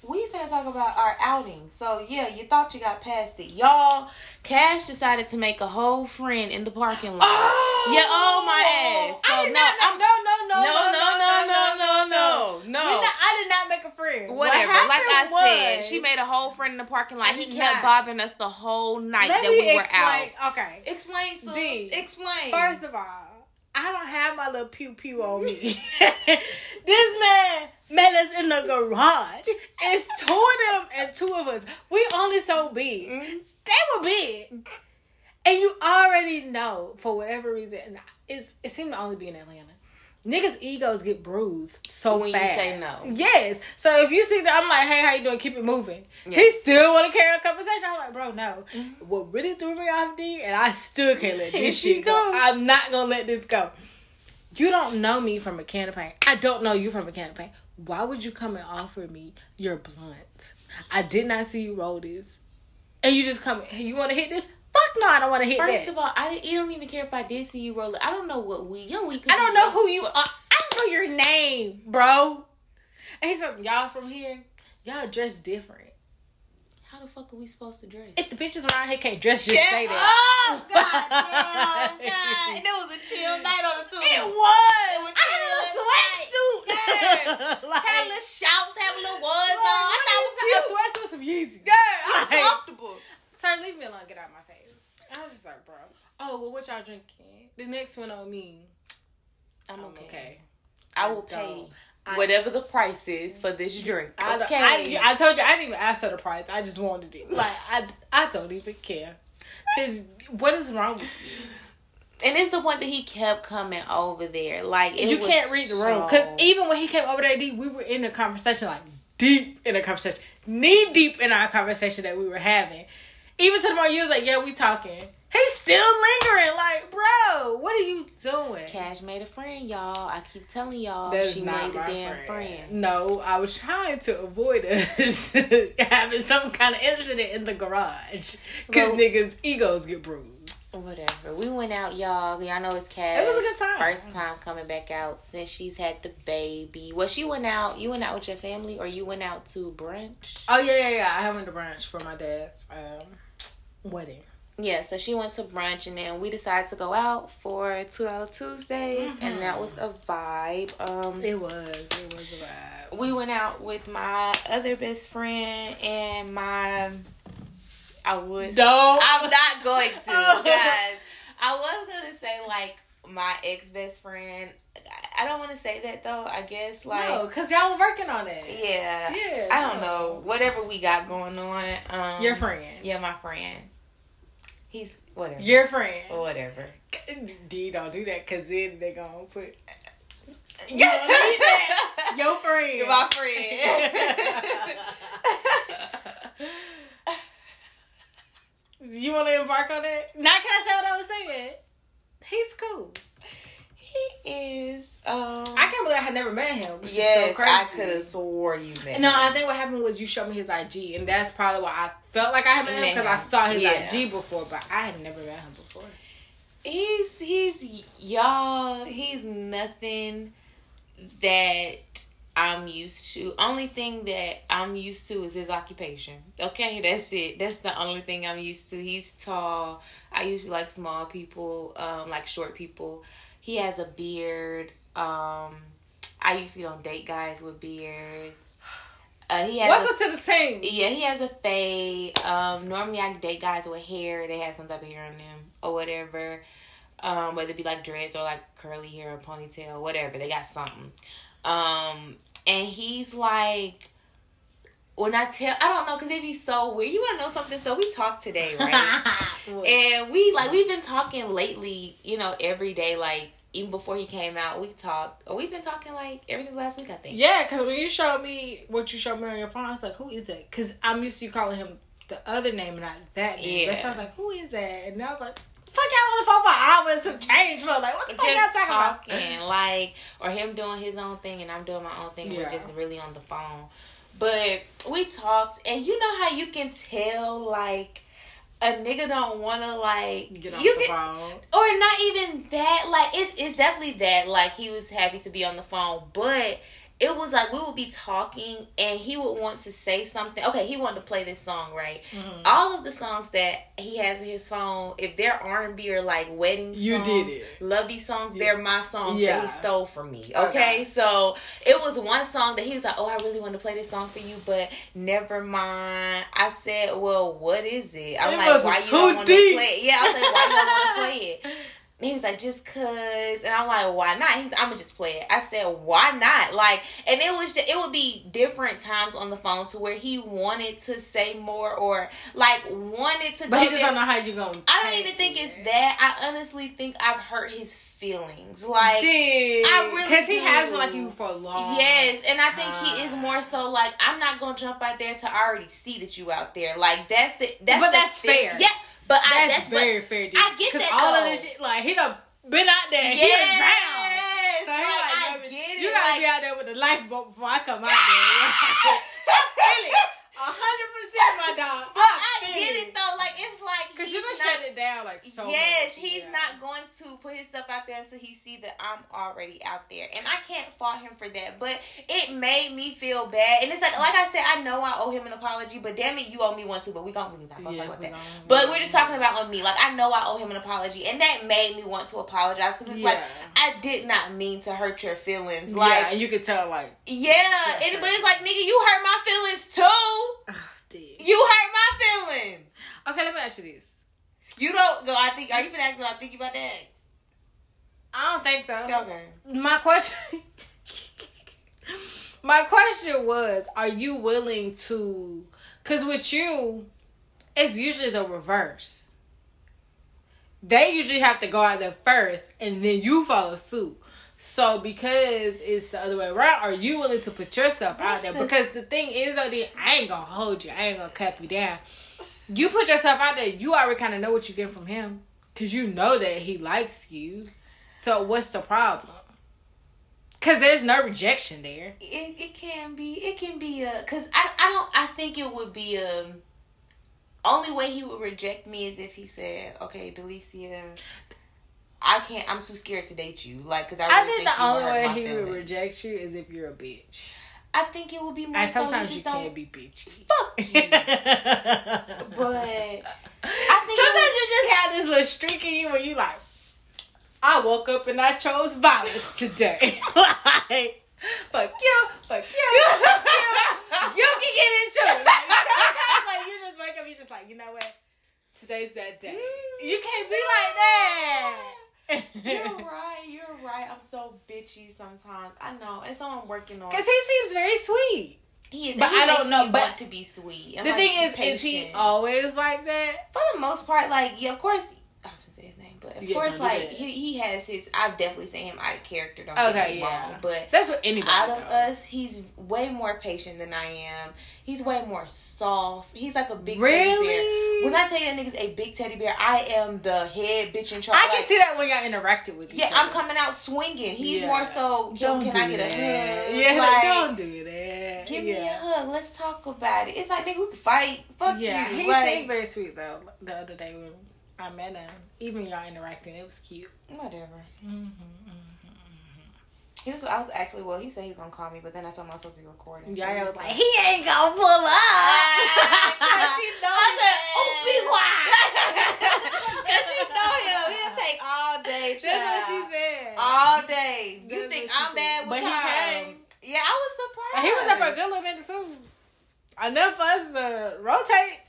We finna talk about our outing. So, yeah, you thought you got past it. Y'all, Cash decided to make a whole friend in the parking lot. Oh! Yeah, oh, my ass. So, I did no, not, no, no, no, no, no, no, no, no, no, no, no. Not, I did not make a friend. Whatever. What like I was, said, she made a whole friend in the parking lot. He kept not. bothering us the whole night Let that we were explain. out. Okay. Explain, so D, explain. First of all, I don't have my little pew-pew on me. This man... met us in the garage. It's two of them and two of us. We only so big. Mm-hmm. They were big. And you already know, for whatever reason, and it's, it seemed to only be in Atlanta. Niggas' egos get bruised so when fast. When you say no. Yes. So if you see that, I'm like, hey, how you doing? Keep it moving. Yeah. He still want to carry a conversation. I'm like, bro, no. Mm-hmm. What really threw me off, D, and I still can't let this shit go. Goes. I'm not going to let this go. You don't know me from a can of paint. I don't know you from a can of paint. Why would you come and offer me your blunt? I did not see you roll this. And you just come, hey, you want to hit this? Fuck no, I don't want to hit First that. First of all, I didn't, you don't even care if I did see you roll it. I don't know what we, your we could I don't know who you are. I don't know your name, bro. And he's like, y'all from here, y'all dress different. How the fuck are we supposed to dress? If the bitches around here can't dress, just Shut say that. Up. God damn, God. And it was a chill night on the tour. It was. It was I had a little sweatsuit. Yeah. Like, had a little shouts, had a little ones on. I thought it was cute. A sweatsuit with some Yeezys. Yeah, I'm like, comfortable. Sir, leave me alone. Get out of my face. I was just like, bro. Oh, well, what y'all drinking? The next one on me. I'm okay. okay. I will pay. I, whatever the price is for this drink. I, okay. I, I told you, I didn't even ask her the price. I just wanted it. Like, I, I don't even care. Because what is wrong with you? And it's the point that he kept coming over there. Like, it You was can't read the so... room. Because even when he came over there, D, we were in a conversation, like, deep in a conversation. Knee deep in our conversation that we were having. Even to the point, you was like, yeah, we talking. He's still lingering. Like, bro, what are you doing? Cash made a friend, y'all. I keep telling y'all that's she made a damn friend. friend. No, I was trying to avoid us having some kind of incident in the garage. Because well, niggas' egos get bruised. Whatever. We went out, y'all. Y'all know it's Cash. It was a good time. First time coming back out since she's had the baby. Well, she went out. You went out with your family, or you went out to brunch? Oh, yeah, yeah, yeah. I went to brunch for my dad's um, wedding. Yeah, so she went to brunch, and then we decided to go out for two dollar Tuesdays, mm-hmm. and that was a vibe. Um, it was. It was a vibe. We went out with my other best friend and my... I would. Don't. I'm not going to, guys. I was going to say, like, my ex-best friend. I don't want to say that, though. I guess, like. No, because y'all are working on it. Yeah. Yeah. I don't no. know. Whatever we got going on. Um, Your friend. Yeah, my friend. He's, whatever. Your friend. Or whatever. D, don't do that, because then they going to put. You don't need that. Your friend. My friend. You want to embark on that? Now, can I tell what I was saying? He's cool. He is. Um, I can't believe I had never met him, which yes, is so crazy. I could have swore you met him. No, I think what happened was you showed me his I G, and that's probably why I felt like I had met him, because I saw his yeah. I G before, but I had never met him before. He's, he's, y'all, he's nothing that I'm used to. Only thing that I'm used to is his occupation. Okay, that's it. That's the only thing I'm used to. He's tall. I usually like small people, um, like short people. He has a beard. Um, I usually don't date guys with beards. Uh, he has Welcome a, to the team. Yeah, he has a fade. Um, normally I date guys with hair. They have some type of hair on them or whatever. Um, whether it be like dreads or like curly hair or ponytail, whatever. They got something. Um, and he's like, when I tell, I don't know, because it'd be so weird. You want to know something? So we talked today, right? And we, like, we've been talking lately, you know, every day, like, even before he came out, we talked. Or we've been talking, like, ever since last week, I think. Yeah, because when you showed me what you showed me on your phone, I was like, who is that? Because I'm used to you calling him the other name and not that name. Yeah. So I was like, who is that? And I was like, fuck y'all on the phone for hours to change for like what the fuck y'all talking about? Talking, like, or him doing his own thing and I'm doing my own thing. Yeah. We're just really on the phone, but we talked, and you know how you can tell like a nigga don't want to like get on the can, phone, or not even that. Like it's it's definitely that. Like he was happy to be on the phone, but it was like we would be talking and he would want to say something. Okay, he wanted to play this song, right? Mm-hmm. All of the songs that he has in his phone, if they're R and B or like wedding songs, you did it. Lovey songs, yeah. They're my songs yeah. that he stole from me. Okay? Okay, so it was one song that he was like, oh, I really want to play this song for you, but never mind. I said, well, what is it? I'm it like, why you don't want to play it? Yeah, I was like, why you don't want to play it? And he was like, just cause. And I'm like, why not? He's like, I'm going to just play it. I said, why not? Like, and it was just, it would be different times on the phone to where he wanted to say more or, like, wanted to but go. But he just there. Don't know how you're going to I don't even think it. It's that. I honestly think I've hurt his feelings. Like, Dang. I really Because he has been like you for a long Yes, and I think time. He is more so, like, I'm not going to jump out there until I already see that you out there. Like, that's the, that's But the that's thing. Fair. Yeah. But that's, I, that's very what, fair, dude. I get that, all though. Of this shit, like, he done been out there. Yes. He done drowned. So like, like, I get it. You gotta like, be out there with a lifeboat before I come out there. Really. one hundred percent my dog. But I, I get it, though. Like, it's like because you done shut it down, like, so Yes, much. He's yeah. not going to put himself out there until he see that I'm already out there. And I can't fault him for that. But it made me feel bad. And it's like, like I said, I know I owe him an apology. But damn it, you owe me one, too. But we gonna, we're not going to yeah, talk about that. Gonna, but we're just talking about on me. Like, I know I owe him an apology. And that made me want to apologize. Because it's yeah. like, I did not mean to hurt your feelings. Like, yeah, and you could tell, like. Yeah. It, but it's like, nigga, you hurt my feelings, too. Oh, you hurt my feelings. Okay, let me ask you this. You don't go, I think, are you gonna ask what I think about that? I don't think so. Okay. My question My question was, are you willing to, cause with you, it's usually the reverse. They usually have to go out there first and then you follow suit. So, because it's the other way around, are you willing to put yourself That's out there? Because the thing is, though, I ain't going to hold you. I ain't going to cap you down. you put yourself out there, you already kind of know what you get from him. Because you know that he likes you. So what's the problem? Because there's no rejection there. It it can be. It can be a... Because I, I don't... I think it would be a... Only way he would reject me is if he said, okay, Delicia, I can't... I'm too scared to date you. Like, because I really I think, think the only way he feelings. would reject you is if you're a bitch. I think it would be more and so... sometimes you, you don't, can be bitchy. Fuck you. But... I think sometimes was, you just have this little streak in you where you like, I woke up and I chose violence today. Like, fuck you, fuck you, fuck you. You can get into it. Like, sometimes like you just wake up, you just like, you know what? Today's that day. You can't be like that. You're right, you're right. I'm so bitchy sometimes. I know. It's all I'm working on. Because he seems very sweet. He is, but he I don't know. But want to be sweet. I'm the like, thing is, patient. Is he always like that? For the most part, like yeah, of course. I was gonna say his name, but of yeah, course, like he, he has his. I've definitely seen him out of character. Don't okay, get me yeah. wrong, but that's what anybody out of knows. Us. He's way more patient than I am. He's way more soft. He's like a big really? teddy bear. When I tell you that nigga's a big teddy bear, I am the head bitch in charge. I can like, see that when y'all interacted with each yeah, other. Yeah, I'm coming out swinging. He's yeah. more so. Yo, can do I get that. a hug? Yeah, like, don't do that. Give yeah. me a hug. Let's talk about it. It's like, nigga, we can fight. Fuck yeah, you. Yeah, he like, seemed very sweet, though, the other day when I met him. Even y'all interacting, it was cute. Whatever. Mm-hmm, mm-hmm, mm-hmm. He was, I was actually, well, he said he was going to call me, but then I told him I was supposed to be recording. Yeah, so I was like, like, he ain't going to pull up. Because she know I him. Said, oh, be wise. Because she know him. He'll take all day, child. That's what she said. All day. That's you think I'm bad with him? Yeah, I was surprised. He was there for a good little minute, too. Enough for us to rotate.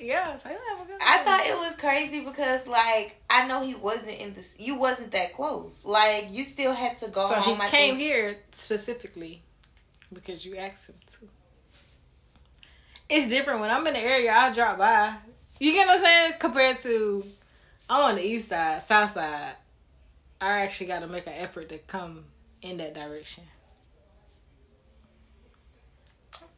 Yeah, so he was having a good I minute. Thought it was crazy because, like, I know he wasn't in this. You wasn't that close. Like, you still had to go so home. So he came here specifically because you asked him to. It's different. When I'm in the area, I'll drop by. You get what I'm saying? Compared to, I'm on the east side, south side. I actually got to make an effort to come in that direction.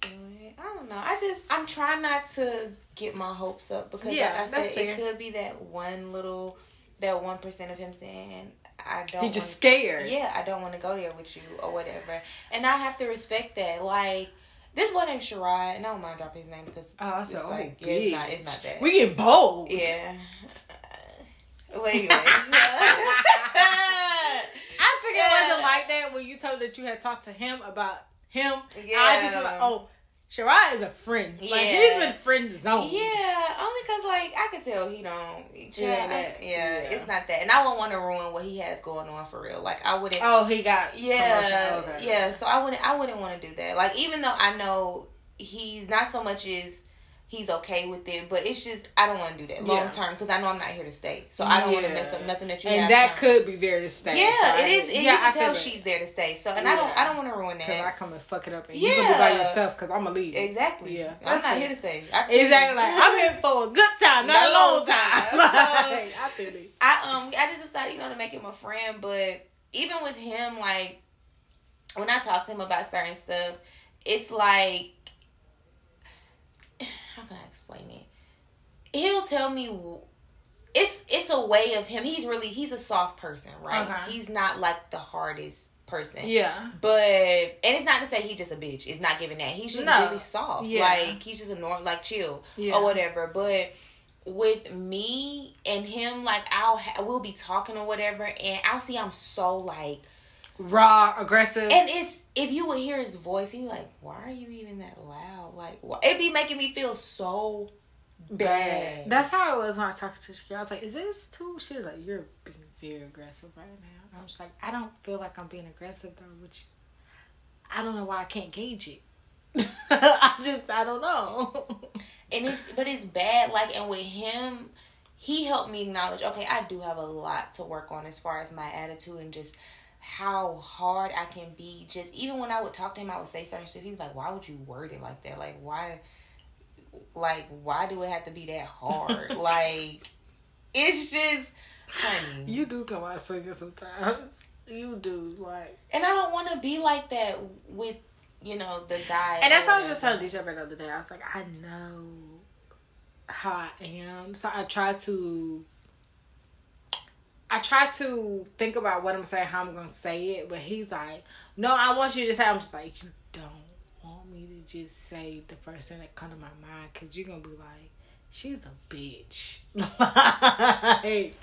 I don't know. I just I'm trying not to get my hopes up because yeah, like I said, fair. It could be that one little that one percent of him saying I don't. He's just scared. Yeah, I don't want to go there with you or whatever, and I have to respect that. Like this boy named Sherrod, and I don't mind dropping his name because oh, I said, oh, like, yeah, it's not it's not that we get bold. Yeah. Well, anyway. I figured yeah. it wasn't like that when you told that you had talked to him about. Him, yeah. I just like, oh, Sherrod is a friend. Like, yeah. he's been friend zone. Yeah, only because, like, I can tell he don't. He yeah, that, I, yeah, yeah, it's not that. And I wouldn't want to ruin what he has going on for real. Like, I wouldn't. Oh, he got. Yeah, okay. yeah. So I wouldn't. I wouldn't want to do that. Like, even though I know he's not so much as he's okay with it, but it's just I don't want to do that long yeah. term because I know I'm not here to stay. So I don't yeah. want to mess up nothing that you. And have that time. Could be there to stay. Yeah, so it is. And yeah, you can tell she's there to stay. So and yeah. I don't. I don't want to ruin that. Because I come and fuck it up, and yeah. you gonna be by yourself because I'm gonna leave. Exactly. Yeah, I'm That's not it. here to stay. I exactly. Like I'm here for a good time, not a long time. Like, I feel it. I um. I just decided, you know, to make him a friend, but even with him, like when I talk to him about certain stuff, it's like. How can I explain it? He'll tell me it's it's a way of him. He's really he's a soft person, right? Okay. He's not like the hardest person. Yeah. But and it's not to say he's just a bitch. It's not giving that. He's just no. really soft. Yeah. Like he's just a norm, like chill yeah. or whatever. But with me and him, like I'll ha- we'll be talking or whatever, and I'll see I'm so like raw, aggressive, and it's. If you would hear his voice, he'd be like, why are you even that loud? Like, why? It'd be making me feel so bad. bad. That's how it was when I was talking to Shakira. I was like, is this too? She was like, you're being very aggressive right now. I was like, I don't feel like I'm being aggressive, though, which I don't know why I can't gauge it. I just, I don't know. And it's, but it's bad. Like, and with him, he helped me acknowledge, okay, I do have a lot to work on as far as my attitude and just... how hard I can be. Just even when I would talk to him, I would say certain stuff. He was like, why would you word it like that? Like, why, like, why do it have to be that hard? Like, it's just honey. You do come out swinging sometimes. You do, like. And I don't want to be like that with, you know, the guy. And that's what I was just telling D J the other day. I was like, I know how I am. So I try to I try to think about what I'm saying, how I'm gonna say it, but he's like, no, I want you to say. I'm just like, you don't want me to just say the first thing that comes to my mind, cause you're gonna be like, she's a bitch. Like,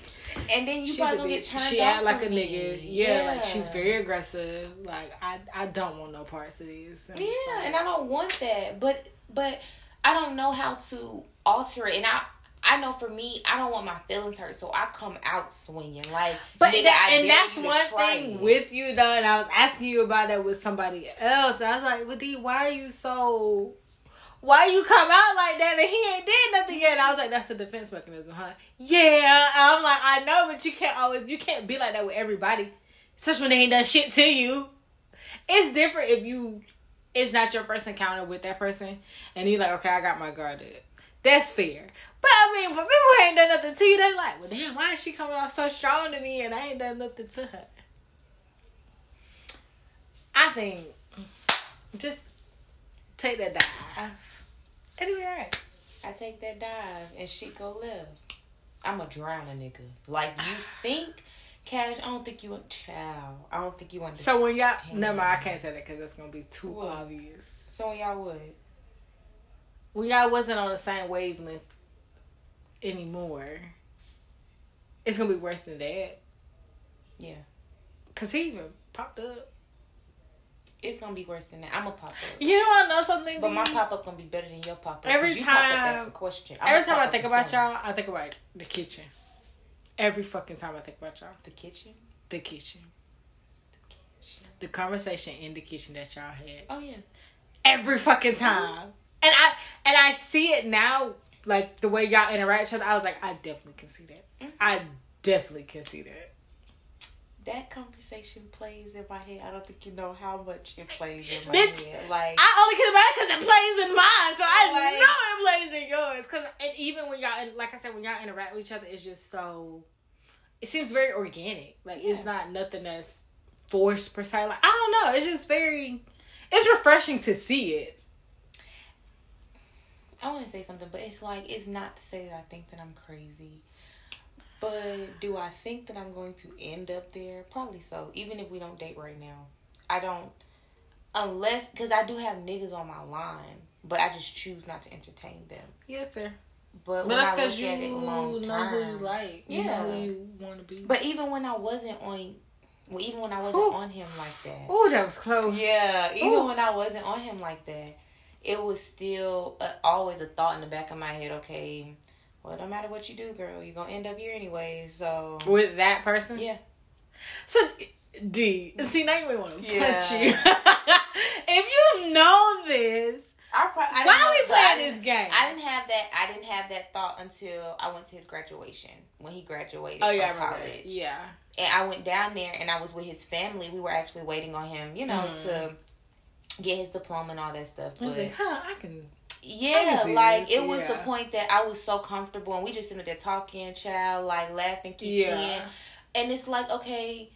and then you probably gonna get turned off. She act like a nigga. Yeah, yeah, like she's very aggressive. Like I, I don't want no parts of this. I'm yeah, like, and I don't want that. But but I don't know how to alter it. And I I know for me, I don't want my feelings hurt, so I come out swinging. Like, but nigga, that, and that's one thing me. With you though. And I was asking you about that with somebody else. And I was like, well, D, why are you so? Why you come out like that and he ain't did nothing yet? And I was like, that's a defense mechanism, huh? Yeah. I'm like, I know, but you can't always, you can't be like that with everybody. Especially when they ain't done shit to you. It's different if you, it's not your first encounter with that person. And he's like, okay, I got my guard up. That's fair. But I mean, for people who ain't done nothing to you, they like, well, damn, why is she coming off so strong to me and I ain't done nothing to her? I think, just take that dive. It'll be alright. I take that dive and shit go left. I'ma drown a nigga. Like you think, Cash? I don't think you a child. I don't think you understand. So when y'all, no, I can't say that because that's gonna be too what? Obvious. So when y'all would, when y'all wasn't on the same wavelength anymore, it's gonna be worse than that. Yeah. Cause he even popped up. It's gonna be worse than that. I'm gonna pop up. You know, I know something. But my pop up gonna be better than your pop up. Every time, that's a question. I'm every time I think about something. Y'all, I think about the kitchen. Every fucking time I think about y'all, the kitchen, the kitchen, the kitchen, the conversation in the kitchen that y'all had. Oh yeah, every fucking time. And I and I see it now, like the way y'all interact with each other. I was like, I definitely can see that. Mm-hmm. I definitely can see that. That conversation plays in my head. I don't think you know how much it plays in my Bitch, head. Like I only can imagine because it plays in mine, so I like, know it plays in yours. Cause and even when y'all, like I said, when y'all interact with each other, it's just so. It seems very organic. Like yeah. It's not nothing that's forced per se. Like I don't know. It's just very. It's refreshing to see it. I want to say something, but it's like it's not to say that I think that I'm crazy. But do I think that I'm going to end up there? Probably so. Even if we don't date right now. I don't. Unless. Because I do have niggas on my line. But I just choose not to entertain them. Yes, sir. But, but when that's because you know term, who you like. Yeah. You know who you want to be. But even when I wasn't on. Well, even when I wasn't Ooh. on him like that. Ooh, that was close. Yeah. Even Ooh. when I wasn't on him like that. It was still a, always a thought in the back of my head. Okay. Well, it don't matter what you do, girl. You're going to end up here anyway, so... With that person? Yeah. So, D, see, now you may want to yeah. punch you. If you've known this, I pro- I why are we playing this game? I didn't have that I didn't have that thought until I went to his graduation, when he graduated oh, yeah, from college. That. Yeah. And I went down there, and I was with his family. We were actually waiting on him, you know, mm. to get his diploma and all that stuff. I was but, like, huh, I can... Yeah, like, it was yeah. the point that I was so comfortable, and we just ended up talking, child, like, laughing, kicking. Yeah. And it's like, okay,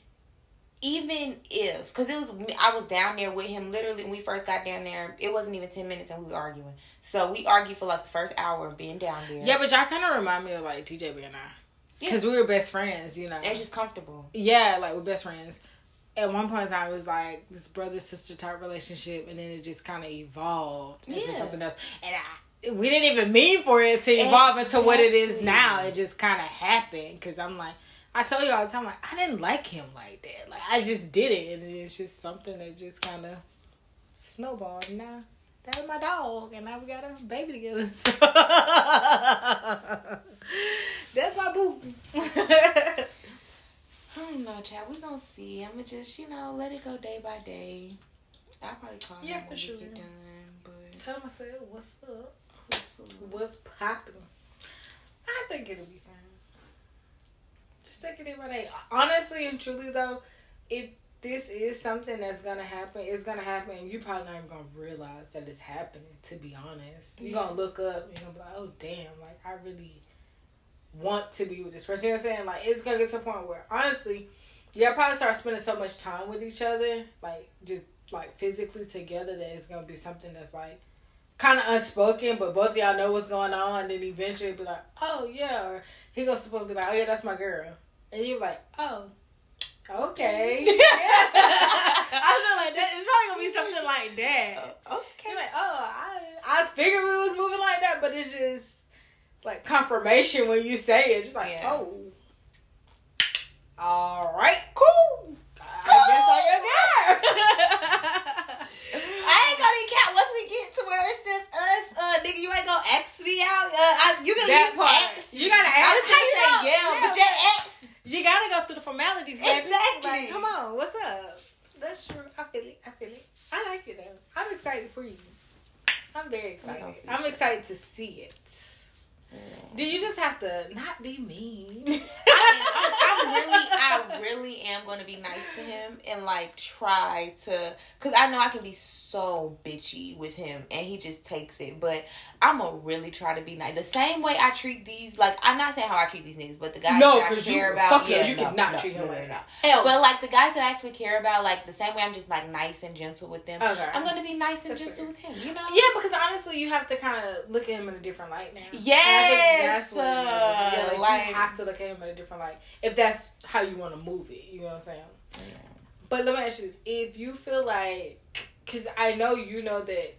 even if, because it was, I was down there with him, literally, when we first got down there, it wasn't even ten minutes, and we were arguing. So, we argued for, like, the first hour of being down there. Yeah, but y'all kind of remind me of, like, T J B and I. Because yeah. we were best friends, you know. And just comfortable. Yeah, like, we're best friends. At one point in time, it was like this brother-sister type relationship, and then it just kind of evolved into yeah. something else. And I, we didn't even mean for it to evolve exactly. into what it is now. It just kind of happened, because I'm like, I told you all the time, like, I didn't like him like that. Like, I just did it, and it's just something that just kind of snowballed. And now, that was my dog, and now we got a baby together. So. That's my boo. I don't know, child. We're going to see. I'm going to just, you know, let it go day by day. I'll probably call yeah, him when sure. we get done. But tell him I said, what's up? What's up? What's poppin'? I think it'll be fine. Just take it day by day. Honestly and truly, though, if this is something that's going to happen, it's going to happen. And you're probably not even going to realize that it's happening, to be honest. You're yeah. going to look up and you'll be like, oh, damn. Like, I really... want to be with this person, you know what I'm saying? Like, it's gonna get to a point where, honestly, y'all probably start spending so much time with each other, like, just, like, physically together, that it's gonna be something that's, like, kind of unspoken, but both of y'all know what's going on, and then eventually be like, oh, yeah. Or he goes to supposed to be like, oh, yeah, that's my girl. And you're like, oh, okay. Yeah. I feel like that. It's probably going to be something like that. Uh, okay. You're like, oh, I, I figured we was moving like that, but it's just like confirmation when you say it. Just like, yeah. Oh. All right, cool. I cool. guess I am there. I ain't gonna count once we get to where it's just us. Uh, nigga, you ain't gonna ask me out. Uh, I, you gonna that part. Ask you gotta ask. I was gonna say know, yeah, yeah, but your ex. You gotta go through the formalities, baby. Exactly. Like, come on, what's up? That's true. I feel it. I feel it. I like it though. I'm excited for you. I'm very excited. I'm excited to see it. Do you just have to not be mean? I, I really, I really am going to be nice to him and like try to, cause I know I can be so bitchy with him and he just takes it. But I'm gonna really try to be nice. The same way I treat these, like I'm not saying how I treat these niggas, but the guys no, that I care about, yeah, you no, cannot no, treat him no, like that. No. But like the guys that I actually care about, like the same way I'm just like nice and gentle with them. Okay. I'm gonna be nice and That's gentle fair. With him. You know? Yeah, because honestly, you have to kind of look at him in a different light now. Yeah. I think that's what it is. Yeah, like, like, you have to look at him in a different light. If that's how you want to move it, you know what I'm saying? Yeah. But let me ask you this. If you feel like, because I know you know that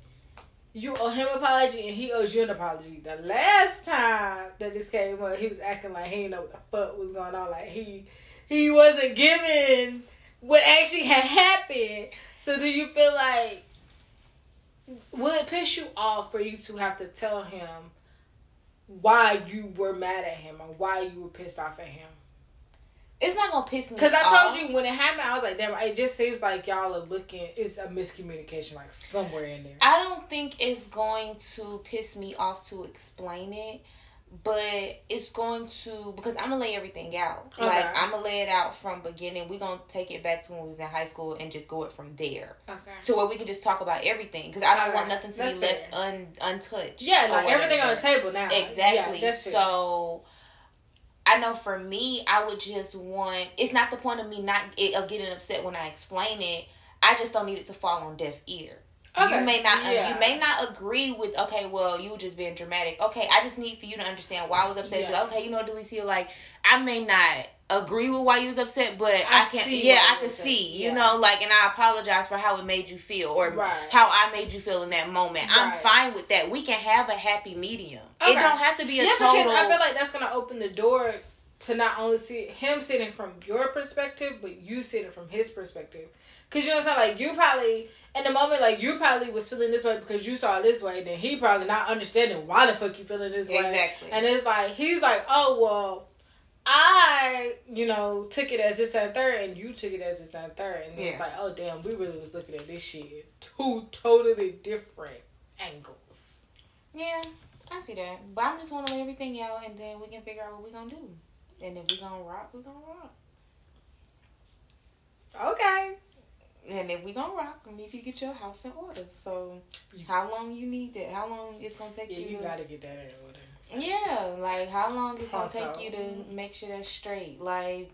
you owe him an apology and he owes you an apology. The last time that this came up, he was acting like he didn't know what the fuck was going on. Like, he, he wasn't giving what actually had happened. So do you feel like, will it piss you off for you to have to tell him why you were mad at him or why you were pissed off at him? It's not gonna piss me off. Cause I told you when it happened, I was like, damn, it just seems like y'all are looking, it's a miscommunication like somewhere in there. I don't think it's going to piss me off to explain it, but it's going to, because I'm gonna lay everything out. Okay. Like I'm gonna lay it out from beginning. We're gonna take it back to when we was in high school and just go it from there. Okay. To where we can just talk about everything, because I don't okay. want nothing to that's be fair. left un untouched. Yeah, like everything on the table now. Exactly. Yeah, so I know for me, I would just want. It's not the point of me not of getting upset when I explain it. I just don't need it to fall on deaf ear. Okay. You may not yeah. you may not agree with, okay, well, you were just being dramatic. Okay, I just need for you to understand why I was upset. Yeah. Okay, you know, Delicia, like, I may not agree with why you was upset, but I, I can yeah, I can see, yeah. you know, like, and I apologize for how it made you feel or right. how I made you feel in that moment. Right. I'm fine with that. We can have a happy medium. Okay. It don't have to be a yeah, total... Yeah, because I feel like that's going to open the door to not only see him sitting from your perspective, but you sitting from his perspective. Because, you know what I'm saying? Like, you probably... In the moment, like, you probably was feeling this way because you saw it this way. Then he probably not understanding why the fuck you feeling this way. Exactly. And it's like, he's like, oh, well, I, you know, took it as this and third. And you took it as this and third. And yeah. it's like, oh, damn, we really was looking at this shit. Two totally different angles. Yeah, I see that. But I'm just going to lay everything out and then we can figure out what we're going to do. And if we're going to rock, we're going to rock. Okay. And if we gonna rock, I mean, if you get your house in order. So, how long you need that? How long it's gonna take yeah, you? Yeah, you to, gotta get that in order. Yeah, like how long it's gonna take you to make sure that's straight? Like,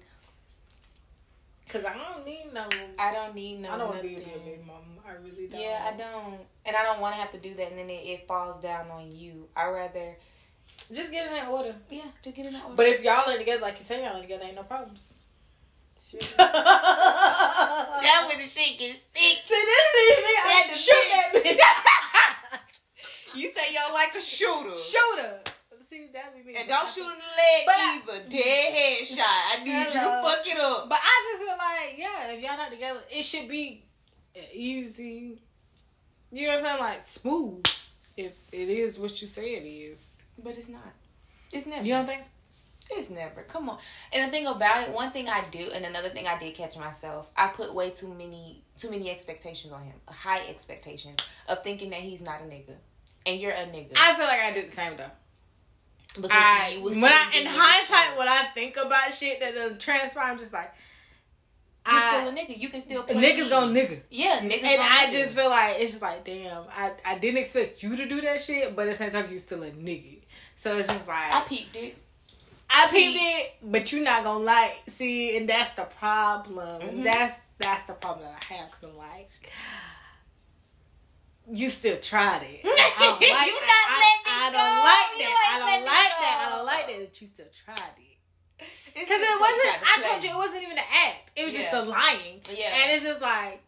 cause I don't need no. I don't need no. I don't need a baby mama. I really don't. Yeah, I don't, and I don't want to have to do that, and then it, it falls down on you. I rather just get it in order. Yeah, just get it in order. But if y'all are together, like you say, y'all are together, ain't no problems. That when the shit gets thick. See, this is me. I had to shoot that bitch. You say y'all like a shooter. Shooter. See, that be me. And don't shoot in the leg either. Dead head shot. I need you to fuck it up. But I just feel like, yeah, if y'all not together, it should be easy. You know what I'm saying? Like, smooth. If it is what you say it is. But it's not. It's never. You don't think so? It's never. Come on. And the thing about it, one thing I do, and another thing I did catch myself, I put way too many too many expectations on him. High expectations of thinking that he's not a nigga. And you're a nigga. I feel like I did the same, though. Because I, was when I, in hindsight, when I think about shit that doesn't transpire, I'm just like, you're I, still a nigga. You can still play. Niggas gon' nigga. Yeah, niggas And I nigga. just feel like, it's just like, damn, I, I didn't expect you to do that shit, but at the same time, you're still a nigga. So it's just like... I peeped it. I peeped it, but you're not gonna like. See, and that's the problem. Mm-hmm. That's that's the problem that I have. Cause I'm like, you still tried it. I don't like you that. Not I, I, I don't like you that. I don't like that. I don't like that that you still tried it. Because it wasn't, I told you, it wasn't even an act. It was yeah. just the lying. Yeah. And it's just like,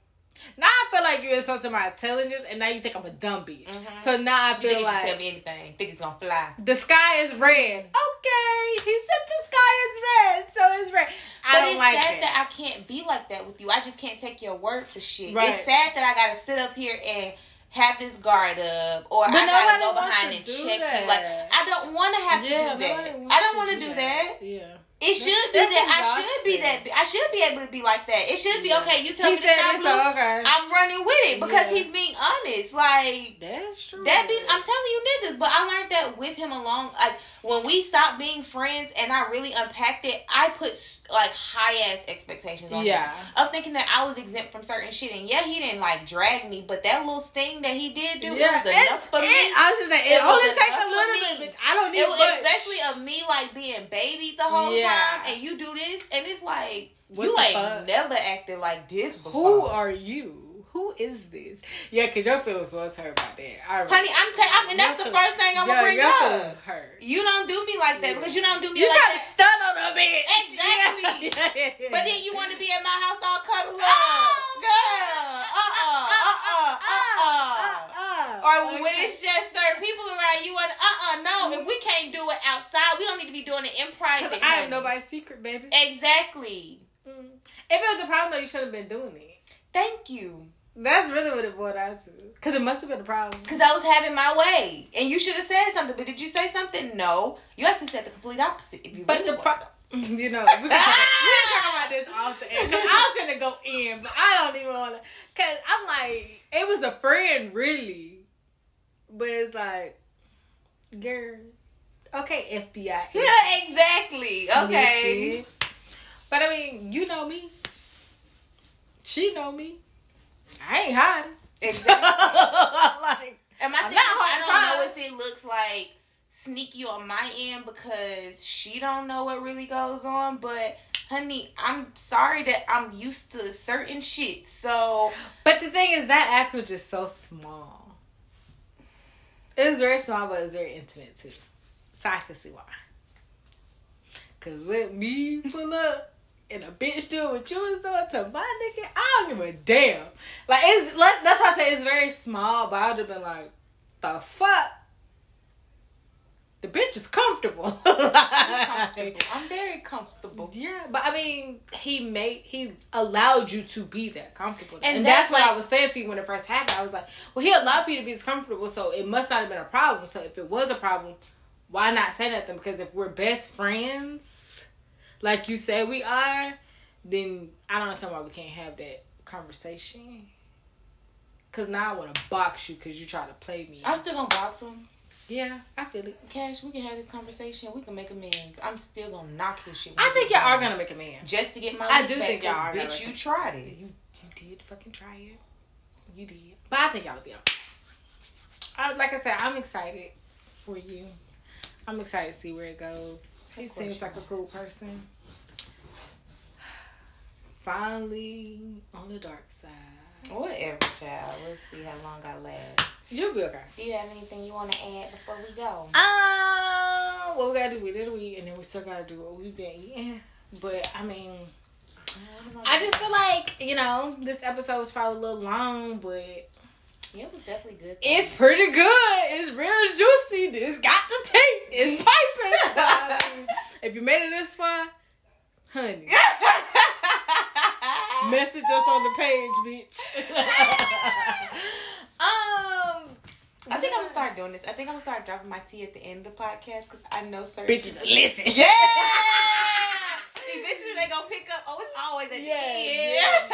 now I feel like you insulted my intelligence, and now you think I'm a dumb bitch. Mm-hmm. So now I feel you think like... You can tell me anything. Think it's going to fly. The sky is red. Okay. He said the sky is red, so it's red. I but don't like that. But it's sad that I can't be like that with you. I just can't take your word for shit. Right. It's sad that I got to sit up here and... have this guard up, or but I gotta go behind and check that. You. Like, I don't want to have to yeah, do that. I don't want to do that. that. Yeah, it should that's, be that's that. I should be that. I should be able to be like that. It should be yeah. okay. You tell he me said to stop, so, okay. I'm running with it because yeah. he's being honest. Like that's true. That be. I'm telling you, niggas. But I learned that with him along. Like when we stopped being friends, and I really unpacked it. I put like high ass expectations on yeah. him of thinking that I was exempt from certain shit. And yeah, he didn't like drag me, but that little sting that he did do yeah, was enough for it. me. I was just like, it, it only takes a little bit, bitch. I don't need it was much. Especially of me like being babied the whole yeah. time, and you do this, and it's like what you ain't fuck? never acted like this before. Who are you? Who is this? Yeah, because your feelings was hurt about that. I Honey, I'm ta- I mean, that's the first thing I'm gonna bring up. Hurt. You don't do me like that yeah. because you don't do me you like that. You try to stun on a bitch. Exactly. Yeah. Yeah, yeah, yeah. But then you want to be at my house all cuddled up, oh, girl. Uh-uh. Uh-uh. Uh-uh. Or when it's just certain people around you, and uh-uh, no. If we can't do it outside, we don't need to be doing it in private. I ain't nobody's secret, baby. Exactly. Mm. If it was a problem, though, you should have been doing it. Thank you. That's really what it boiled down to. Because it must have been a problem. Because I was having my way. And you should have said something. But did you say something? No. You actually said the complete opposite. If you but really the problem... You know, we can talk, we can talk about this off the air. I was trying to go in, but I don't even want to. Because I'm like, it was a friend, really. But it's like, girl, okay, F B I. Yeah, exactly. Okay. Snitching. But I mean, you know me. She know me. I ain't hiding. Exactly. Like, and my thing is, I don't know if it looks like sneaky on my end because she don't know what really goes on. But honey, I'm sorry that I'm used to certain shit. So, but the thing is, that act was just so small. It was very small, but it was very intimate, too. So I can see why. Because let me pull up and a bitch doing what you was doing to my nigga, I don't give a damn. Like, it's like, that's why I say it's very small, but I would have been like, the fuck? The bitch is comfortable. Like, I'm comfortable. I'm very comfortable. Yeah, but I mean, he made he allowed you to be that comfortable, and, and that's, that's what like, I was saying to you when it first happened. I was like, well, he allowed you to be as comfortable, so it must not have been a problem. So if it was a problem, why not say nothing? Because if we're best friends, like you said we are, then I don't understand why we can't have that conversation. Because now I want to box you because you try to play me. I'm still gonna box him. Yeah, I feel it. Cash, we can have this conversation. We can make amends. I'm still gonna knock his shit. I think y'all are gonna make amends just to get my. I do back think y'all are. Bitch, you tried it. You you did fucking try it. You did. But I think y'all will be alright. I like I said, I'm excited for you. I'm excited to see where it goes. He seems like a cool person. Finally on the dark side. Whatever, child. We'll see how long I last. You'll be okay. Do you have anything you want to add before we go? Uh, what we got to do, we did we, and then we still got to do what we've been eating. But, I mean, I just feel like, you know, this episode was probably a little long, but... Yeah, it was definitely good. It's pretty good. It's real juicy. It's got the tape. It's piping. I mean, if you made it this far, honey. Message us on the page, bitch. Um, I think I'm gonna start doing this. I think I'm gonna start dropping my tea at the end of the podcast because I know certain bitches people. Listen. Yeah. Eventually they gonna pick up. Oh, it's always at yeah, the end.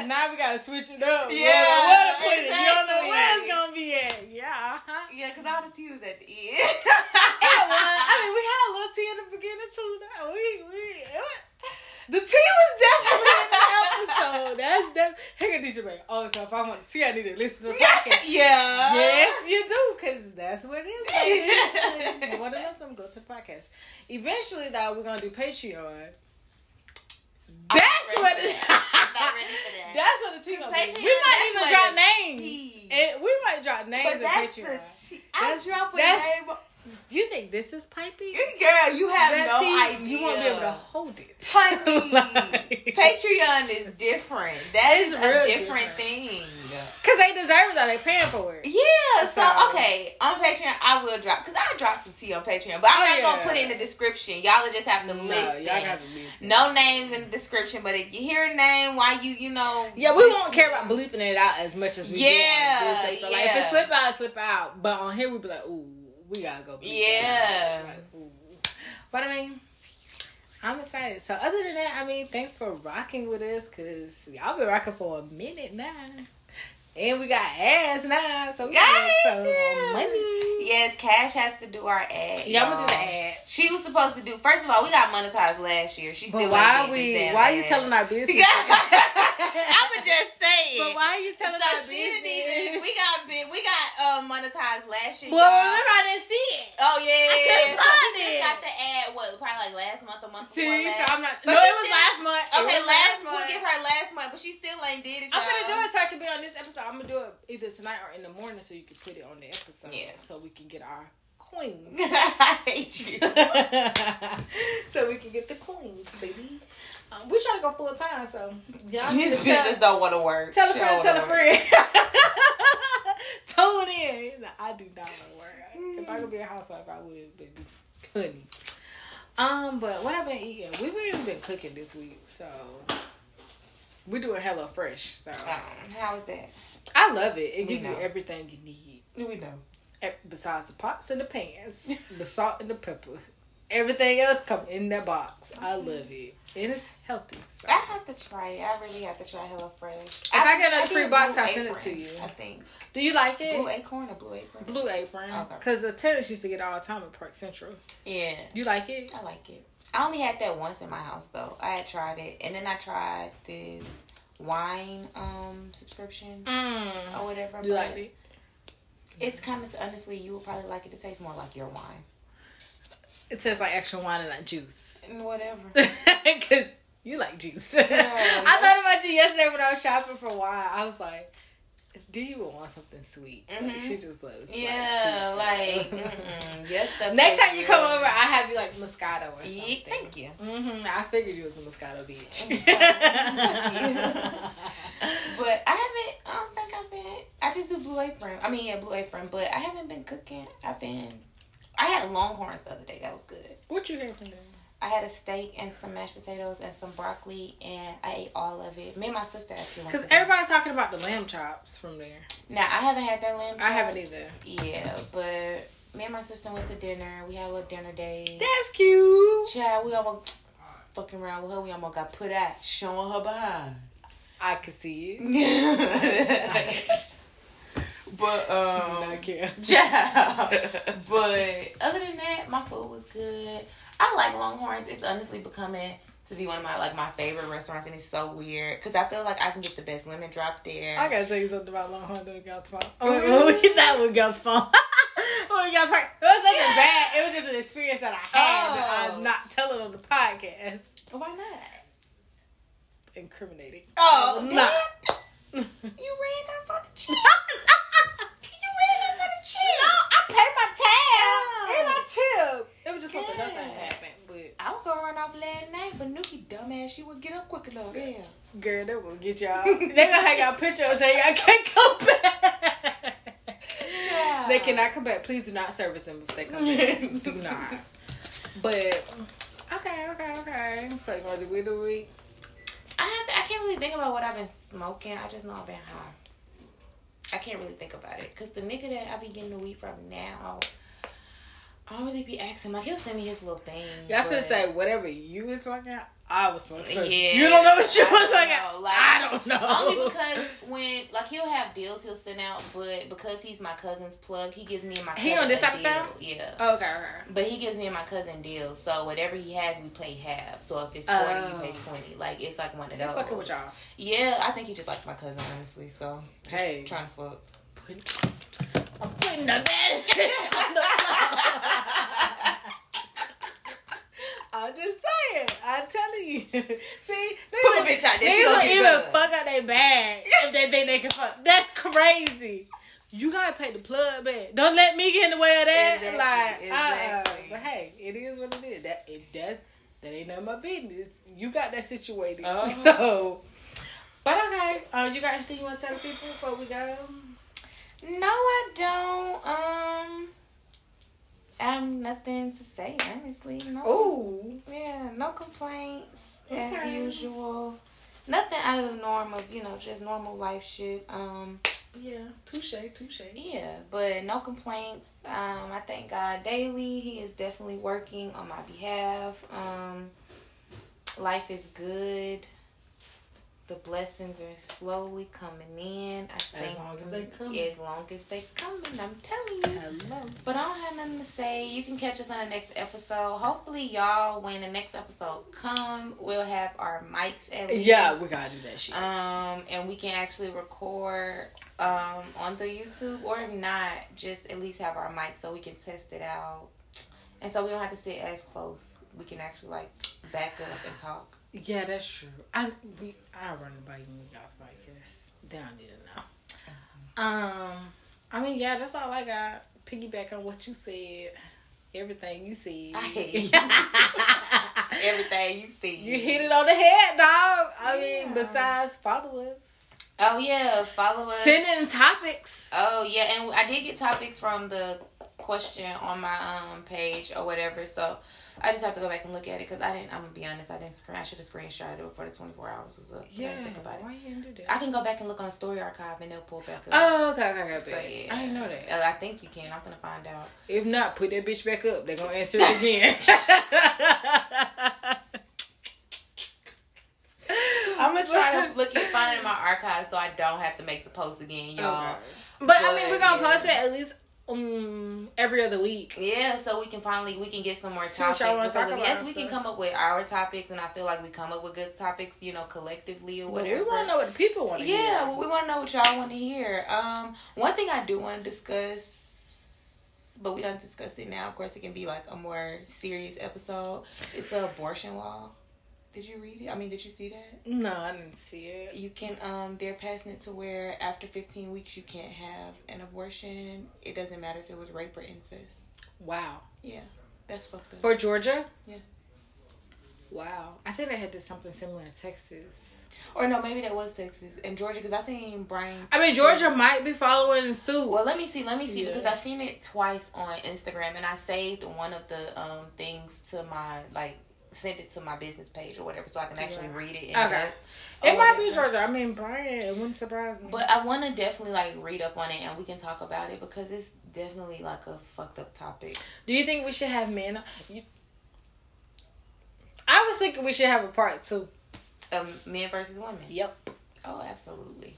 Yeah. Now we gotta switch it up. Yeah. Well, what exactly. You don't know where it's gonna be at. Yeah. Uh-huh. Yeah, because all the tea was at the end. It was. I mean, we had a little tea in the beginning too. Now we we. It was, the tea was definitely in the episode. That's definitely... Hey, D J Ray. Oh, so if I want tea, I need to listen to the podcast. Yeah. Yes, you do, because that's what it is. Like, you want to know something, go to the podcast. Eventually, though, we're going to do Patreon. That's what... It, I'm not ready for that. That's what the tea is going to be. We might even drop names. Tea. tea. And we might drop names in Patreon. I drop a name. You think this is pipey? Girl, you have that no tea, idea. You won't be able to hold it. Pipey. Like, Patreon is different. That is a different, different thing. Because they deserve it, they're paying for it. Yeah, so, so okay. On Patreon, I will drop. Because I drop some tea on Patreon. But I'm oh, not yeah. going to put it in the description. Y'all will just have to no, listen. Y'all have to listen. No names in the description. But if you hear a name, why you, you know. Yeah, we won't care about bleeping it out as much as we yeah, do. On so, yeah. Like, if it slip out, it slip out. But on here, we'll be like, ooh. We gotta go. Yeah. Like, but I mean, I'm excited. So other than that, I mean, thanks for rocking with us, cause y'all been rocking for a minute now, and we got ads now, so we got some money. Yes, Cash has to do our ad. Yeah, y'all. I'm gonna do the ad. She was supposed to do. First of all, we got monetized last year. She still. But why we? Why are you ad. telling our business? I would just say it. But why are you telling so our she business? Didn't even, we got big, we got uh, monetized last year. Well, y'all. Remember I didn't see it. Oh yeah, I couldn't so find we it. Just got the ad. What? Probably like last month or month before. See, last. So I'm not. But no, it was still, last month. Okay, last, last month. We'll give her last month, but she still ain't did it. Y'all. I'm gonna do it so I can be on this episode. I'm gonna do it either tonight or in the morning, so you can put it on the episode. Yeah. So we can get our queen. I hate you. So we can get the queens, baby. Um, we try to go full time, so y'all just, just don't want to work. Tell a friend, tell a friend. Tune in. No, I do not want to work. Mm. If I could be a housewife, I would, but couldn't. Um, but what I've been eating, we've even been cooking this week, so we're doing HelloFresh. So uh, how is that? I love it. It gives you everything you need. We know. Besides the pots and the pans, the salt and the pepper, everything else come in that box. I love it, and it's healthy. So. I have to try it. I really have to try HelloFresh. If I, I get a free box, I'll send it to you. I think. Do you like it? Blue Acorn or Blue Apron? Blue Apron. Because okay. the tenants used to get it all the time at Park Central. Yeah. You like it? I like it. I only had that once in my house though. I had tried it, and then I tried this wine um subscription mm. or whatever. You like it? It's kind of, honestly, you would probably like it. It tastes more like your wine. It tastes like extra wine and not juice. Whatever. Because you like juice. Girl, I thought about you yesterday when I was shopping for wine. I was like, do you want something sweet? Mm-hmm. Like, she just loves Yeah, like, like mm-mm. Yes, next time you good. Come over, I have you like Moscato or something. Yeah, thank you. Mm-hmm. I figured you was a Moscato bitch. But I haven't, I don't think I've been, I just do Blue Apron. I mean, yeah, Blue Apron, but I haven't been cooking. I've been, I had Longhorns the other day. That was good. What you had from there? I had a steak and some mashed potatoes and some broccoli, and I ate all of it. Me and my sister actually went. Because everybody's talking about the lamb chops from there. Now, I haven't had their lamb chops. I haven't either. Yeah, but me and my sister went to dinner. We had a little dinner date. That's cute. Child, we almost fucking around with her. We almost got put out, showing her behind. I could see it. But, um, she did not care. Child. But other than that, my food was good. I like Longhorns. It's honestly becoming to be one of my, like, my favorite restaurants, and it's so weird because I feel like I can get the best lemon drop there. I gotta tell you something about Longhorns. That got fun. Oh, that one got fun. Oh, got fun. It was nothing bad. It was just an experience that I had that oh. I'm not telling on the podcast. Why not? Incriminating. Oh, I'm not. You ran up on the cheek. No, I paid my tab. And I tipped. It was just something else that happened. But I was gonna run off last night, but Nookie dumbass, she would get up quick enough. Yeah. Girl, they will get y'all. They gonna have y'all pictures and y'all can't come back. Child. They cannot come back. Please do not service them if they come back. Do not. But okay, okay, okay. So you gonna do it a week? I have I can't really think about what I've been smoking. I just know I've been high. I can't really think about it. Because the nigga that I be getting the weed from now, I don't really be asking. Like, he'll send me his little thing. Y'all should say, whatever you was smoking, I was smoking. So yeah, you don't know what you I was smoking? Like, I don't know. Only because when, like, he'll have deals he'll send out, but because he's my cousin's plug, he gives me and my cousin. He on this side of town? Yeah. Oh, okay, okay. But he gives me and my cousin deals. So whatever he has, we play half. So if it's forty, oh. you pay twenty. Like, it's like one of those. He's fucking with y'all. Yeah, I think he just likes my cousin, honestly. So, just hey. trying to fuck. I'm putting the bad shit on the floor. I'm just saying. I'm telling you. See, they put a bitch out there. They don't even fuck out their bag if they think they can fuck. That's crazy. You gotta pay the plug back. Don't let me get in the way of that. Exactly, like, exactly. Uh, but hey, it is what it is. That it does. That ain't none of my business. You got that situated. Uh-huh. So, but okay. Uh, you got anything you want to tell the people before we go? No, I don't. Um, I have nothing to say. Honestly, no. Ooh. Yeah, no complaints okay. as usual. Nothing out of the norm of, you know, just normal life shit. Um. Yeah, touche, touche. Yeah, but no complaints. Um, I thank God daily. He is definitely working on my behalf. Um, life is good. The blessings are slowly coming in. I think as long as they come. As long as they coming, I'm telling you. Hello. But I don't have nothing to say. You can catch us on the next episode. Hopefully, y'all, when the next episode come, we'll have our mics at least. Yeah, we gotta do that shit. Um, and we can actually record um on the YouTube, or if not, just at least have our mics so we can test it out, and so we don't have to sit as close. We can actually like back up and talk. Yeah, that's true. I we I run it by you and y'all's podcast. They don't need to know. Mm-hmm. Um, I mean, yeah, that's all I got. Piggyback on what you said. Everything you said. I hate you. Everything you said. You hit it on the head, dog. I yeah. mean, besides followers. Oh yeah, follow us. Send in topics. Oh yeah, and I did get topics from the question on my um page or whatever, so I just have to go back and look at it because I didn't. I'm gonna be honest, I didn't screen. I should have screenshotted it before the twenty-four hours was up. Yeah, I didn't think about it. Why you didn't do that? I can go back and look on Story Archive and they'll pull back up. Oh, okay, okay, okay. So yeah, I didn't know that. I think you can. I'm gonna find out. If not, put that bitch back up. They're gonna answer it again. I'm gonna try to look and find it in my archives so I don't have to make the post again, y'all. Okay. But, but I mean, we're gonna yeah. post it at least um every other week. Yeah, so we can finally we can get some more See topics. Because talk about yes, we stuff. Can come up with our topics, and I feel like we come up with good topics, you know, collectively or whatever. But we want to know what the people want to yeah, hear. Yeah, well, we want to know what y'all want to hear. Um, one thing I do want to discuss, but we don't discuss it now. Of course, it can be like a more serious episode. It's the abortion law. Did you read it? I mean, did you see that? No, I didn't see it. You can, um, they're passing it to where after fifteen weeks you can't have an abortion. It doesn't matter if it was rape or incest. Wow. Yeah. That's fucked up. For Georgia? Yeah. Wow. I think they had did something similar in Texas. Or no, maybe that was Texas. And Georgia, because I seen Brian... I mean, Georgia might be following suit. Well, let me see. Let me see. Yeah. Because I seen it twice on Instagram. And I saved one of the um things to my, like... send it to my business page or whatever so I can actually yeah. read it. And okay. It whatever. Might be Georgia. I mean, Brian, it wouldn't surprise me. But I want to definitely, like, read up on it and we can talk about it because it's definitely, like, a fucked up topic. Do you think we should have men? You... I was thinking we should have a part two. Um, men versus women? Yep. Oh, absolutely.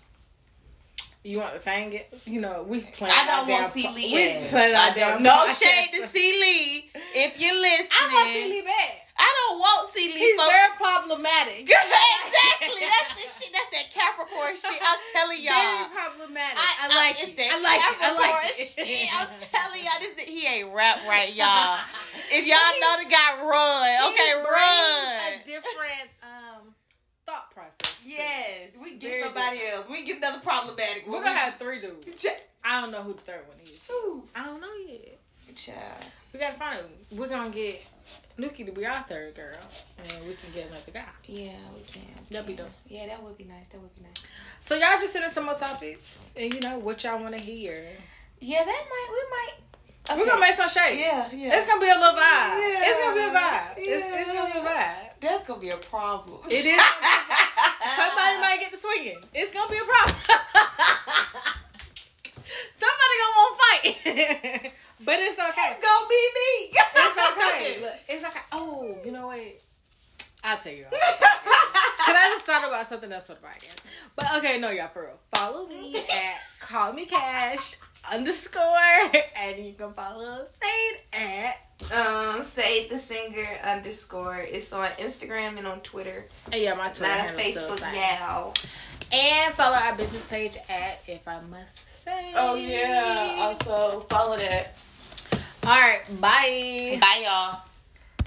You want to sing it? You know, we playing. I don't want to see Lee. We playing our damn No shade to see Lee. If you're listening. I want to see Lee back. I don't want C. Lee. He's folks. Very problematic. Exactly. That's the shit. That's that Capricorn shit. I'm telling y'all. Very problematic. I, I, I like it. I like it. I like it. Shit. I'm telling y'all. This he ain't rap right, y'all. If y'all he, know the guy, run. Okay, run. A different um thought process. Yes, we get very somebody different. Else. We get another problematic. We're gonna we, have three dudes. I don't know who the third one is. Ooh. I don't know yet. Child. We gotta find him. We're gonna get Nuki to be our third girl, and we can get another guy. Yeah, we can. That'd be dope. Yeah, that would be nice. That would be nice. So y'all just send us some more topics, and you know what y'all want to hear. Yeah, that might. We might. Okay. We're gonna make some shade. Yeah, yeah. It's gonna be a little vibe. Yeah. It's gonna be a vibe. Yeah. It's, it's gonna be a vibe. That's gonna be a problem. It is. Somebody might get the swinging. It's gonna be a problem. Somebody gonna want to fight. But it's okay. It's gonna be me. It's okay. Look, it's okay. Oh, you know what? I'll tell you all. Because I just thought about something else for the podcast. But okay, no, y'all, for real. Follow me at callmecash underscore. And you can follow Sade at um Sade the Singer underscore. It's on Instagram and on Twitter. And yeah, my Twitter handle is still Sade. Y'all. And follow our business page at If I Must Say. Oh yeah. Also follow that. All right, bye. Bye, y'all.